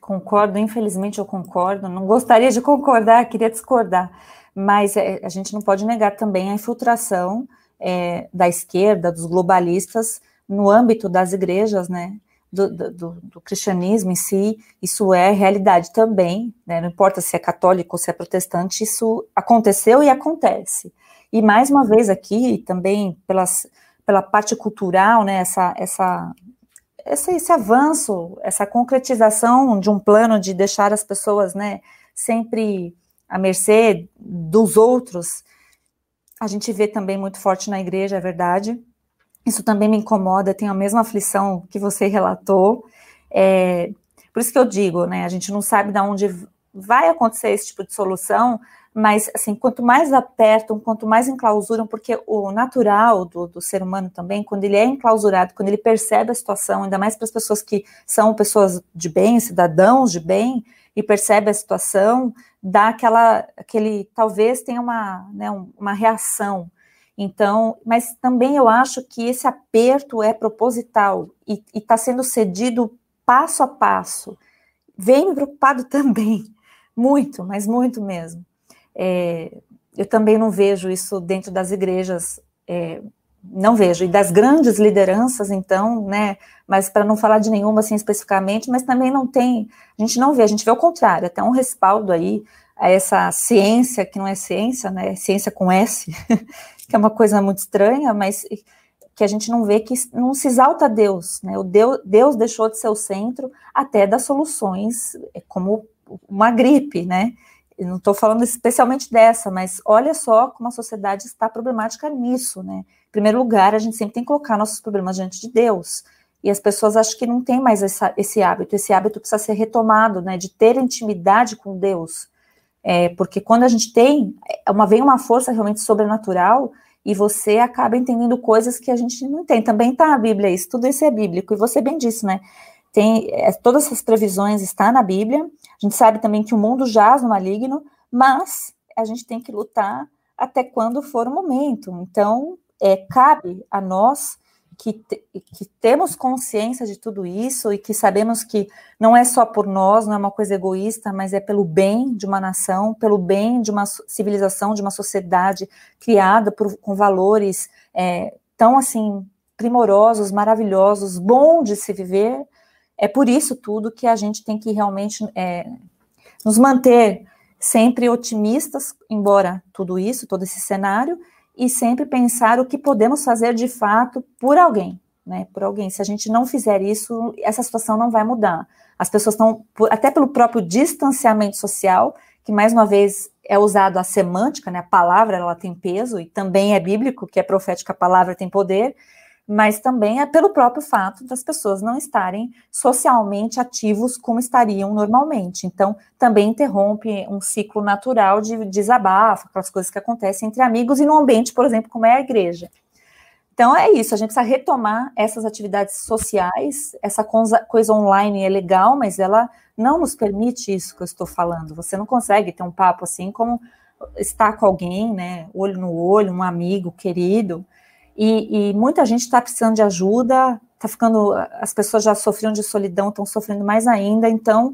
Concordo, infelizmente eu concordo, não gostaria de concordar, queria discordar, mas é, a gente não pode negar também a infiltração é, da esquerda, dos globalistas, no âmbito das igrejas, né? Do, do, do cristianismo em si, isso é realidade também, né? Não importa se é católico ou se é protestante, isso aconteceu e acontece. E mais uma vez aqui, também pelas, pela parte cultural, né? essa, essa, essa, esse avanço, essa concretização de um plano de deixar as pessoas, né, sempre à mercê dos outros, a gente vê também muito forte na igreja, é verdade. Isso também me incomoda, tenho a mesma aflição que você relatou. É, por isso que eu digo, né, a gente não sabe de onde vai acontecer esse tipo de solução, mas, assim, quanto mais apertam, quanto mais enclausuram, porque o natural do, do ser humano também, quando ele é enclausurado, quando ele percebe a situação, ainda mais para as pessoas que são pessoas de bem, cidadãos de bem, e percebe a situação, dá aquela, aquele, talvez tenha uma, né, uma reação. Então, mas também eu acho que esse aperto é proposital e está sendo cedido passo a passo. Vem me preocupado também, muito, mas muito mesmo. É, eu também não vejo isso dentro das igrejas, é, não vejo, e das grandes lideranças, então, né, mas para não falar de nenhuma assim especificamente, mas também não tem, a gente não vê, a gente vê o contrário, até um respaldo aí a essa ciência, que não é ciência, né, ciência com S, que é uma coisa muito estranha, mas que a gente não vê, que não se exalta a Deus, né, o Deus, Deus deixou de ser o centro até das soluções, como uma gripe, né, eu não estou falando especialmente dessa, mas olha só como a sociedade está problemática nisso, né, em primeiro lugar, a gente sempre tem que colocar nossos problemas diante de Deus, e as pessoas acham que não tem mais essa, esse hábito, esse hábito precisa ser retomado, né, de ter intimidade com Deus. É, porque quando a gente tem, uma, vem uma força realmente sobrenatural e você acaba entendendo coisas que a gente não tem. Também está a Bíblia, isso tudo isso é bíblico, e você bem disse, né? Tem, é, todas essas previsões estão na Bíblia, a gente sabe também que o mundo jaz no maligno, mas a gente tem que lutar até quando for o momento. Então, é, cabe a nós que, te, que temos consciência de tudo isso e que sabemos que não é só por nós, não é uma coisa egoísta, mas é pelo bem de uma nação, pelo bem de uma civilização, de uma sociedade criada por, com valores é, tão assim primorosos, maravilhosos, bom de se viver. É por isso tudo que a gente tem que realmente é, nos manter sempre otimistas, embora tudo isso, todo esse cenário, e sempre pensar o que podemos fazer de fato por alguém, né, por alguém. Se a gente não fizer isso, essa situação não vai mudar. As pessoas estão, até pelo próprio distanciamento social, que mais uma vez é usado a semântica, né, a palavra ela tem peso, e também é bíblico, que é profética, a palavra tem poder, mas também é pelo próprio fato das pessoas não estarem socialmente ativos como estariam normalmente. Então, também interrompe um ciclo natural de desabafo, aquelas coisas que acontecem entre amigos e no ambiente, por exemplo, como é a igreja. Então, é isso, a gente precisa retomar essas atividades sociais, essa coisa online é legal, mas ela não nos permite isso que eu estou falando. Você não consegue ter um papo assim como estar com alguém, né, olho no olho, um amigo querido. E, e muita gente está precisando de ajuda, tá ficando, as pessoas já sofriam de solidão, estão sofrendo mais ainda, então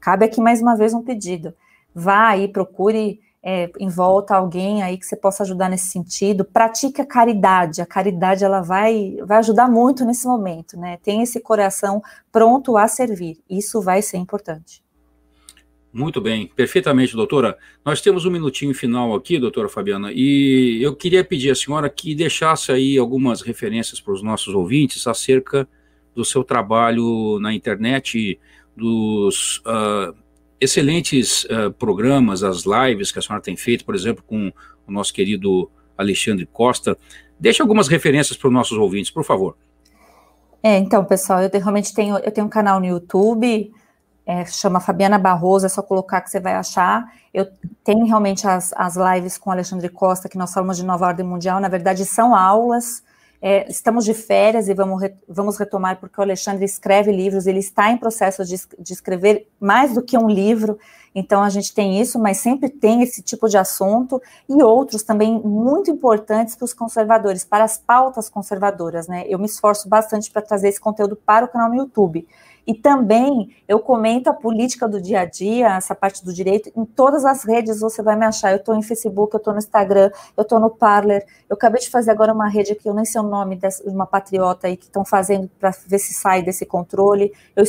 cabe aqui mais uma vez um pedido. Vá aí, procure é, em volta alguém aí que você possa ajudar nesse sentido, pratique a caridade, a caridade ela vai, vai ajudar muito nesse momento, né? Tem esse coração pronto a servir, isso vai ser importante. Muito bem, perfeitamente, doutora. Nós temos um minutinho final aqui, doutora Fabiana, e eu queria pedir à senhora que deixasse aí algumas referências para os nossos ouvintes acerca do seu trabalho na internet, dos uh, excelentes uh, programas, as lives que a senhora tem feito, por exemplo, com o nosso querido Alexandre Costa. Deixe algumas referências para os nossos ouvintes, por favor. É, então, pessoal, eu realmente tenho, eu tenho um canal no YouTube... É, chama Fabiana Barroso, é só colocar que você vai achar. Eu tenho realmente as, as lives com Alexandre Costa, que nós falamos de nova ordem mundial, na verdade são aulas, é, estamos de férias e vamos, re, vamos retomar, porque o Alexandre escreve livros, ele está em processo de, de escrever mais do que um livro, então a gente tem isso, mas sempre tem esse tipo de assunto, e outros também muito importantes para os conservadores, para as pautas conservadoras, né? Eu me esforço bastante para trazer esse conteúdo para o canal no YouTube. E também eu comento a política do dia a dia, essa parte do direito, em todas as redes você vai me achar. Eu estou em Facebook, eu estou no Instagram, eu estou no Parler. Eu acabei de fazer agora uma rede aqui, eu nem sei o nome dessa, de uma patriota aí que estão fazendo para ver se sai desse controle. Eu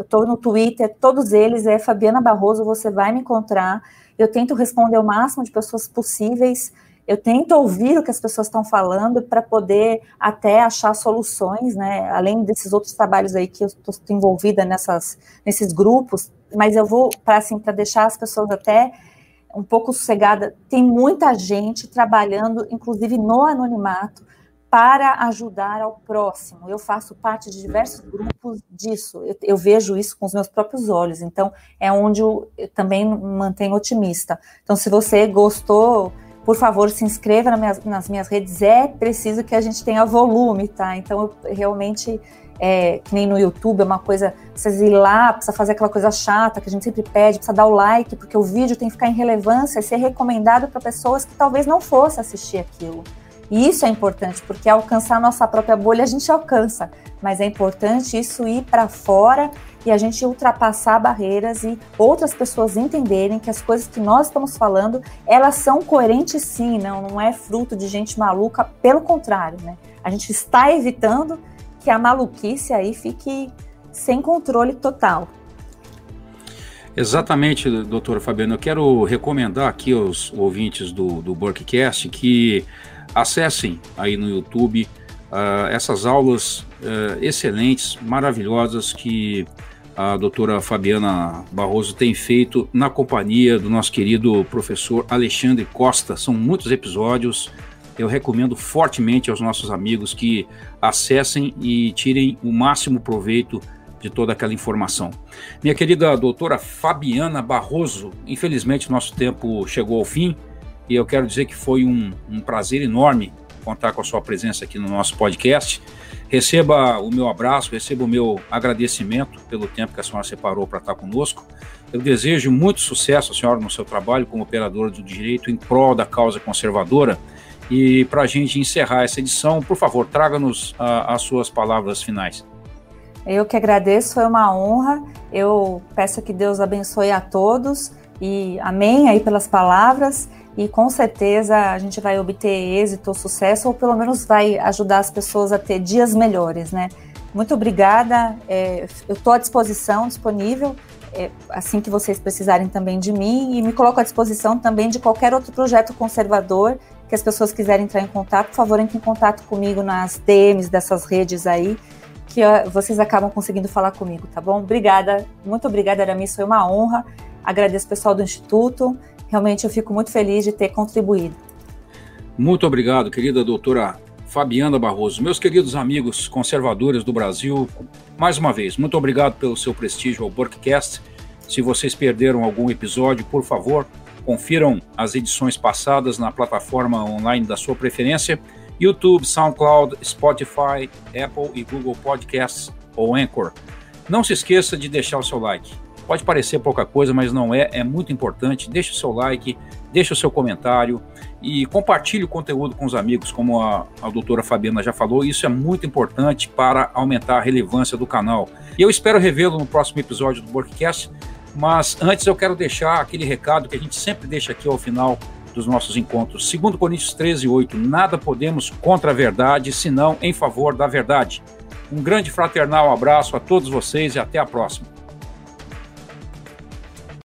estou no Twitter, todos eles, é Fabiana Barroso, você vai me encontrar. Eu tento responder o máximo de pessoas possíveis. Eu tento ouvir o que as pessoas estão falando para poder até achar soluções, né? Além desses outros trabalhos aí que eu estou envolvida nessas, nesses grupos, mas eu vou para assim, para deixar as pessoas até um pouco sossegada, tem muita gente trabalhando, inclusive no anonimato, para ajudar ao próximo. Eu faço parte de diversos grupos disso, eu, eu vejo isso com os meus próprios olhos, então é onde eu, eu também mantenho otimista. Então, se você gostou, por favor, se inscreva nas minhas, nas minhas redes, é preciso que a gente tenha volume, tá? Então, eu realmente... É, que nem no YouTube, é uma coisa, vocês ir lá, precisa fazer aquela coisa chata que a gente sempre pede, precisa dar o like, porque o vídeo tem que ficar em relevância e ser recomendado para pessoas que talvez não fossem assistir aquilo. E isso é importante, porque alcançar a nossa própria bolha a gente alcança, mas é importante isso ir para fora e a gente ultrapassar barreiras e outras pessoas entenderem que as coisas que nós estamos falando, elas são coerentes sim, não, não é fruto de gente maluca, pelo contrário, né? A gente está evitando que a maluquice aí fique sem controle total. Exatamente, doutora Fabiana. Eu quero recomendar aqui aos ouvintes do, do Burke Cast que acessem aí no YouTube uh, essas aulas uh, excelentes, maravilhosas que a doutora Fabiana Barroso tem feito na companhia do nosso querido professor Alexandre Costa. São muitos episódios. Eu recomendo fortemente aos nossos amigos que acessem e tirem o máximo proveito de toda aquela informação. Minha querida doutora Fabiana Barroso, infelizmente nosso tempo chegou ao fim e eu quero dizer que foi um, um prazer enorme contar com a sua presença aqui no nosso podcast. Receba o meu abraço, receba o meu agradecimento pelo tempo que a senhora separou para estar conosco. Eu desejo muito sucesso à senhora no seu trabalho como operadora do direito em prol da causa conservadora. E para a gente encerrar essa edição, por favor, traga-nos as suas palavras finais. Eu que agradeço, foi uma honra. Eu peço que Deus abençoe a todos e amém aí pelas palavras. E com certeza a gente vai obter êxito, sucesso, ou pelo menos vai ajudar as pessoas a ter dias melhores, né? Muito obrigada, é, eu estou à disposição, disponível, é, assim que vocês precisarem também de mim, e me coloco à disposição também de qualquer outro projeto conservador que as pessoas quiserem entrar em contato, por favor, entre em contato comigo nas D Ms dessas redes aí, que ó, vocês acabam conseguindo falar comigo, tá bom? Obrigada, muito obrigada, Aramis, foi uma honra, agradeço o pessoal do Instituto, realmente eu fico muito feliz de ter contribuído. Muito obrigado, querida doutora Fabiana Barroso. Meus queridos amigos conservadores do Brasil, mais uma vez, muito obrigado pelo seu prestígio ao Burke Cast. Se vocês perderam algum episódio, por favor, confiram as edições passadas na plataforma online da sua preferência, YouTube, SoundCloud, Spotify, Apple e Google Podcasts ou Anchor. Não se esqueça de deixar o seu like. Pode parecer pouca coisa, mas não é, é muito importante. Deixe o seu like, deixe o seu comentário e compartilhe o conteúdo com os amigos, como a, a doutora Fabiana já falou. Isso é muito importante para aumentar a relevância do canal. E eu espero revê-lo no próximo episódio do Burke Cast. Mas antes eu quero deixar aquele recado que a gente sempre deixa aqui ao final dos nossos encontros. Segundo Coríntios treze, oito, nada podemos contra a verdade, senão em favor da verdade. Um grande fraternal abraço a todos vocês e até a próxima.